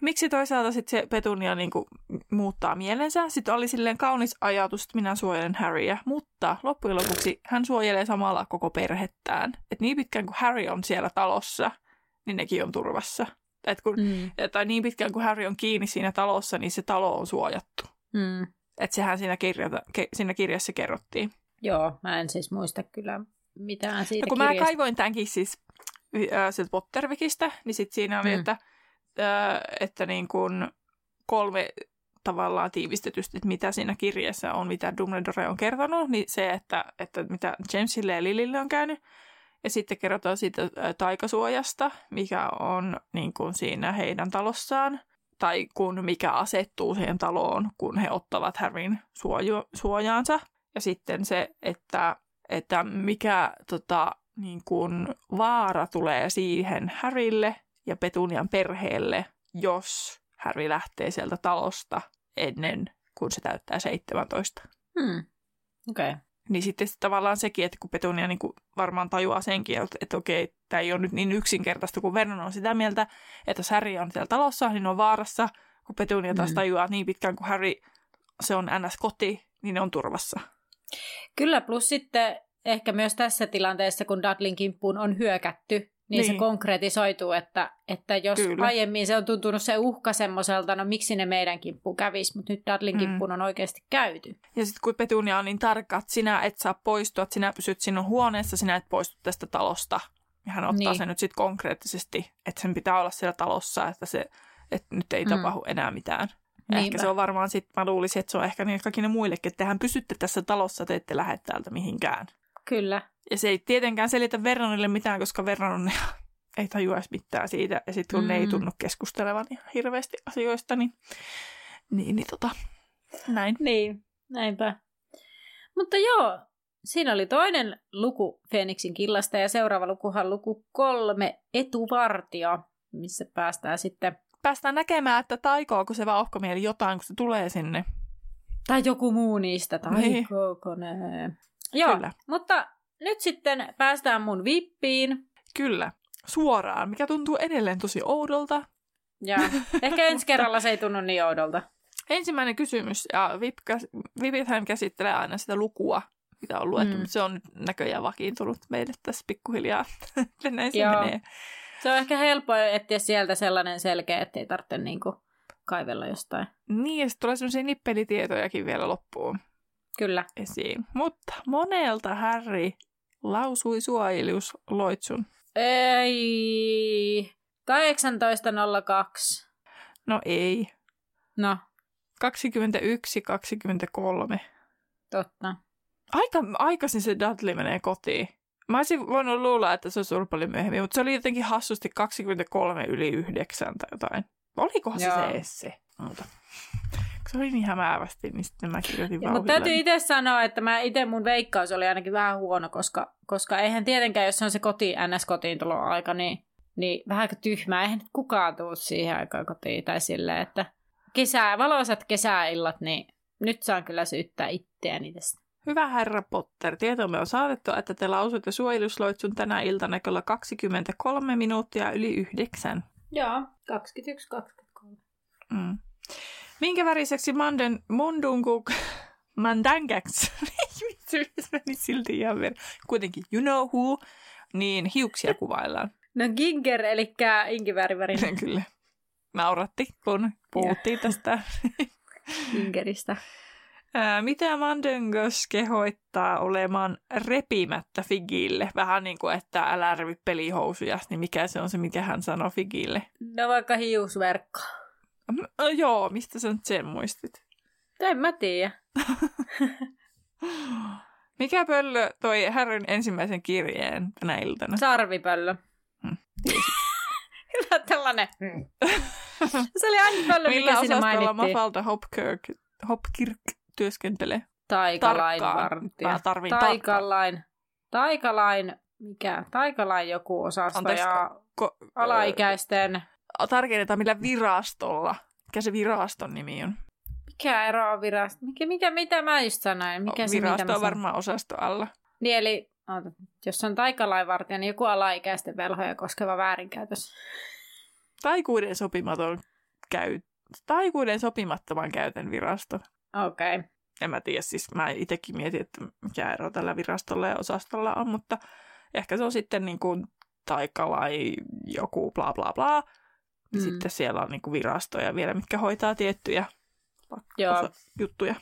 miksi toisaalta sitten se Petunia niinku muuttaa mielensä. Sitten oli silleen kaunis ajatus, että minä suojelen Harryä. Mutta loppujen lopuksi hän suojelee samalla koko perhettään. Että niin pitkään kuin Harry on siellä talossa, niin nekin on turvassa. Tai niin pitkään kuin Harry on kiinni siinä talossa, niin se talo on suojattu. Mm. Että sehän siinä kirjassa kerrottiin. Joo, mä en siis muista kyllä mitään siitä kun kirjasta. Mä kaivoin tämänkin siis sieltä Pottervikistä, niin sitten siinä oli, että niin kun 3 tavallaan tiivistetysti, että mitä siinä kirjassa on, mitä Dumbledore on kertonut, niin se, että mitä Jamesille ja Lilille on käynyt. Ja sitten kerrotaan siitä taikasuojasta, mikä on niin kun siinä heidän talossaan, tai kun mikä asettuu siihen taloon, kun he ottavat Harryn suojaansa. Ja sitten se, että mikä niin kuin vaara tulee siihen Harrylle ja Petunian perheelle, jos Harry lähtee sieltä talosta ennen kuin se täyttää 17. Okei. Niin sitten tavallaan sekin, että kun Petunia niin kuin varmaan tajuaa senkin, että okei, tämä ei ole nyt niin yksinkertaista, kun Vernon on sitä mieltä, että jos Harry on siellä talossa, niin on vaarassa, kun Petunia taas tajuaa, että niin pitkään kuin Harry se on NS-koti, niin ne on turvassa. Kyllä, plus sitten ehkä myös tässä tilanteessa, kun Dudleyn kimppuun on hyökätty, niin se konkretisoituu, että jos kyllä. aiemmin se on tuntunut se uhka semmoiselta, no miksi ne meidän kimppuun kävisi, mutta nyt Dudleyn kimppuun on oikeasti käyty. Ja sitten kun Petunia on niin tarkka, että sinä et saa poistua, että sinä pysyt sinun huoneessa, sinä et poistu tästä talosta. Ja hän ottaa sen nyt sitten konkreettisesti, että sen pitää olla siellä talossa, että nyt ei tapahdu enää mitään. Ehkä se on varmaan sitten, mä luulisin, että se on ehkä niin kaikki ne muillekin, että tehän pysytte tässä talossa, te ette lähde täältä mihinkään. Kyllä. Ja se ei tietenkään selitä Vernonille mitään, koska Vernon ei tajua mitään siitä. Ja sitten kun ne ei tunnu keskustelevan hirveästi asioista, niin näin. Niin, näinpä. Mutta joo, siinä oli toinen luku Feeniksin killasta ja seuraava lukuhan luku 3, etuvartija, missä päästään sitten... Päästään näkemään, että taikoako se vauhkomieli jotain, kun se tulee sinne. Tai joku muu niistä, taikoako ne. Joo, kyllä. Mutta nyt sitten päästään mun vippiin. Kyllä, suoraan, mikä tuntuu edelleen tosi oudolta. Ja ehkä ensi kerralla se ei tunnu niin oudolta. Ensimmäinen kysymys, ja vipithän käsittelee aina sitä lukua, mitä on luettu, mutta se on nyt näköjään vakiintunut meille tässä pikkuhiljaa. Näin se menee. Se on ehkä helpoa etsiä sieltä sellainen selkeä, ettei tarvitse niinku kaivella jostain. Niin, ja sitten tulee sellaisia nippelitietojakin vielä loppuun. Kyllä. Esiin. Mutta monelta Harry lausui suojelusloitsun. Ei. 18.02. No ei. No. 21.23. Totta. Aikaisin se Dudley menee kotiin. Mä olisin voinut luulla, että se olisi ollut paljon myöhemmin, mutta se oli jotenkin hassusti 21:23 tai jotain. Olikohan se edes se? Se oli niin hämäävästi, niin sitten mä kirjoitin vaan. Mutta täytyy itse sanoa, että mun veikkaus oli ainakin vähän huono, koska eihän tietenkään, jos on se NS-kotiin tuloaika, niin vähän tyhmää. Eihän nyt kukaan tule siihen aikaan kotiin tai silleen, että valoisat kesäillat, niin nyt saan kyllä syyttää itseäni tästä. Hyvä herra Potter, tietomme on saatettu, että te lausuitte suojelusloitsun tänä iltana kello 21:23. Joo, 21:23. Minkä väriseksi Mandangax, se meni silti ihan verran, kuitenkin you know who, niin hiuksia kuvaillaan. No ginger, eli inkivärivärinen. Kyllä, nauratti, kun puhuttiin tästä gingeristä. Mitä Mandungos kehoittaa olemaan repimättä Figille? Vähän niin kuin, että älä revi pelihousuja, niin mikä se on se, mikä hän sanoo Figille? No vaikka hiusverkko. Joo, mistä sä nyt sen muistit? En mä tiedä. Mikä pöllö toi Harryn ensimmäisen kirjeen tänä iltana? Sarvipöllö. Hyvä tällainen. Se oli aina pöllö, mikä siinä mainittiin. Millä osastolla Mafalda Hopkirk työskentelee? Taikalain joku osasto ja alaikäisten. Tarkennetaan, millä virastolla. Mikä se viraston nimi on? Mikä ero on virasto? Mitä mä just sanoin? Virasto on varmaan osasto alla. Niin eli, jos on taikalaivartija, niin joku alaikäisten velhoja koskeva väärinkäytös. Taikuuden sopimattoman käytön virasto. Okei. Okay. En mä tiedä, siis mä itsekin mietin, että mikä ero tällä virastolla ja osastolla on, mutta ehkä se on sitten niin kuin taikalai joku bla bla bla. Sitten siellä on niin kuin virastoja vielä, mitkä hoitaa tiettyjä juttuja.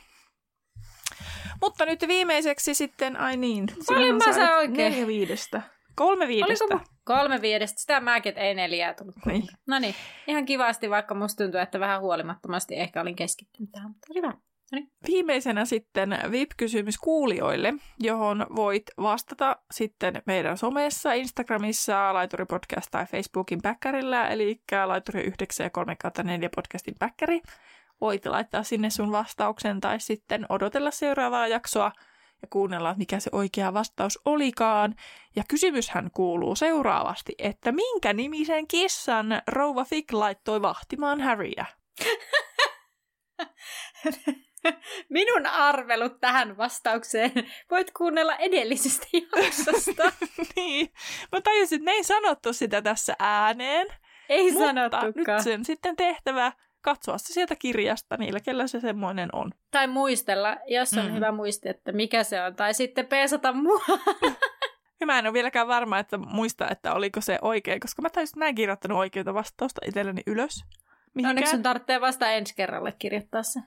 Mutta nyt viimeiseksi sitten, ai niin. Paljon mä saan oikein. 4/5. 3/5. Oliko 3/5? Sitä mäkin, että ei 4 tullut. Niin. No niin, ihan kivasti, vaikka musta tuntuu, että vähän huolimattomasti ehkä olin keskittynyt tähän, mutta hyvä. Noniin. Viimeisenä sitten VIP-kysymys kuulijoille, johon voit vastata sitten meidän somessa, Instagramissa, Laituri Podcast tai Facebookin päkkärillä, eli Laituri 9 ja 3/4 podcastin päkkäri. Voit laittaa sinne sun vastauksen tai sitten odotella seuraavaa jaksoa ja kuunnella, mikä se oikea vastaus olikaan. Ja kysymyshän kuuluu seuraavasti, että minkä nimisen kissan rouva Fig laittoi vahtimaan Harryä? Minun arvelut tähän vastaukseen voit kuunnella edellisestä jaksosta. Niin. Mä tajusin, että me ei sanottu sitä tässä ääneen. Ei sanottukaan. Mutta nyt sen sitten tehtävä katsoa se sieltä kirjasta niillä, kellä se semmoinen on. Tai muistella, jos on hyvä muisti, että mikä se on. Tai sitten peesata mua. Mä en ole vieläkään varma, että muista, että oliko se oikein, koska mä en kirjoittanut oikeita vastausta itselleni ylös. Mihinkään. Onneksi sun tarvitsee vasta ensi kerralle kirjoittaa se.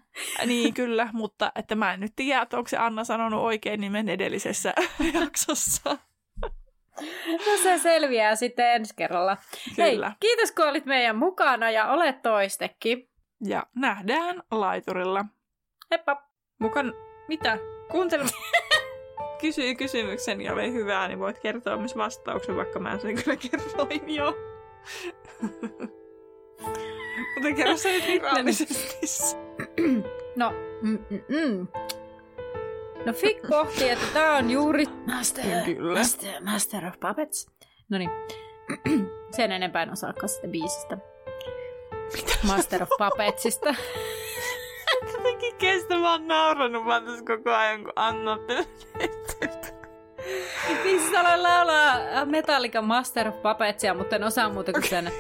Niin, kyllä, mutta että mä en nyt tiedä, että onko se Anna sanonut oikein nimen edellisessä jaksossa. No se selviää sitten ensi kerralla. Kyllä. Hei, kiitos kun olit meidän mukana ja ole toistekin. Ja nähdään laiturilla. Heippa. Mukan... Mitä? Kuuntele... Kysyi kysymyksen ja vei hyvää, niin voit kertoa myös vastauksen, vaikka mä sen kyllä kertoin jo. Mutta kerro se nyt virallisesti. No Fik pohti, että tää on juuri Master of Puppets. Noniin. Sen enempää en osaakaan sitä biisistä. Master of Puppetsista. Jotenkin kestä mä oon naurannut vaan tässä koko ajan, kun Anna pöytettä. Biisissä aloin laulaa Metallica Master of Puppetsia, mutta en osaa muuta kuin sen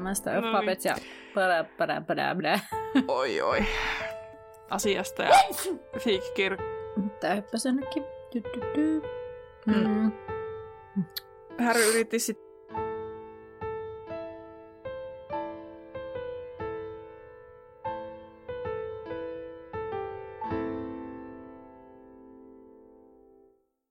Master of Puppetsia. Oi. Asiasta ja fiikkir. Tää hyppäsenäkin. Harry yritti sitten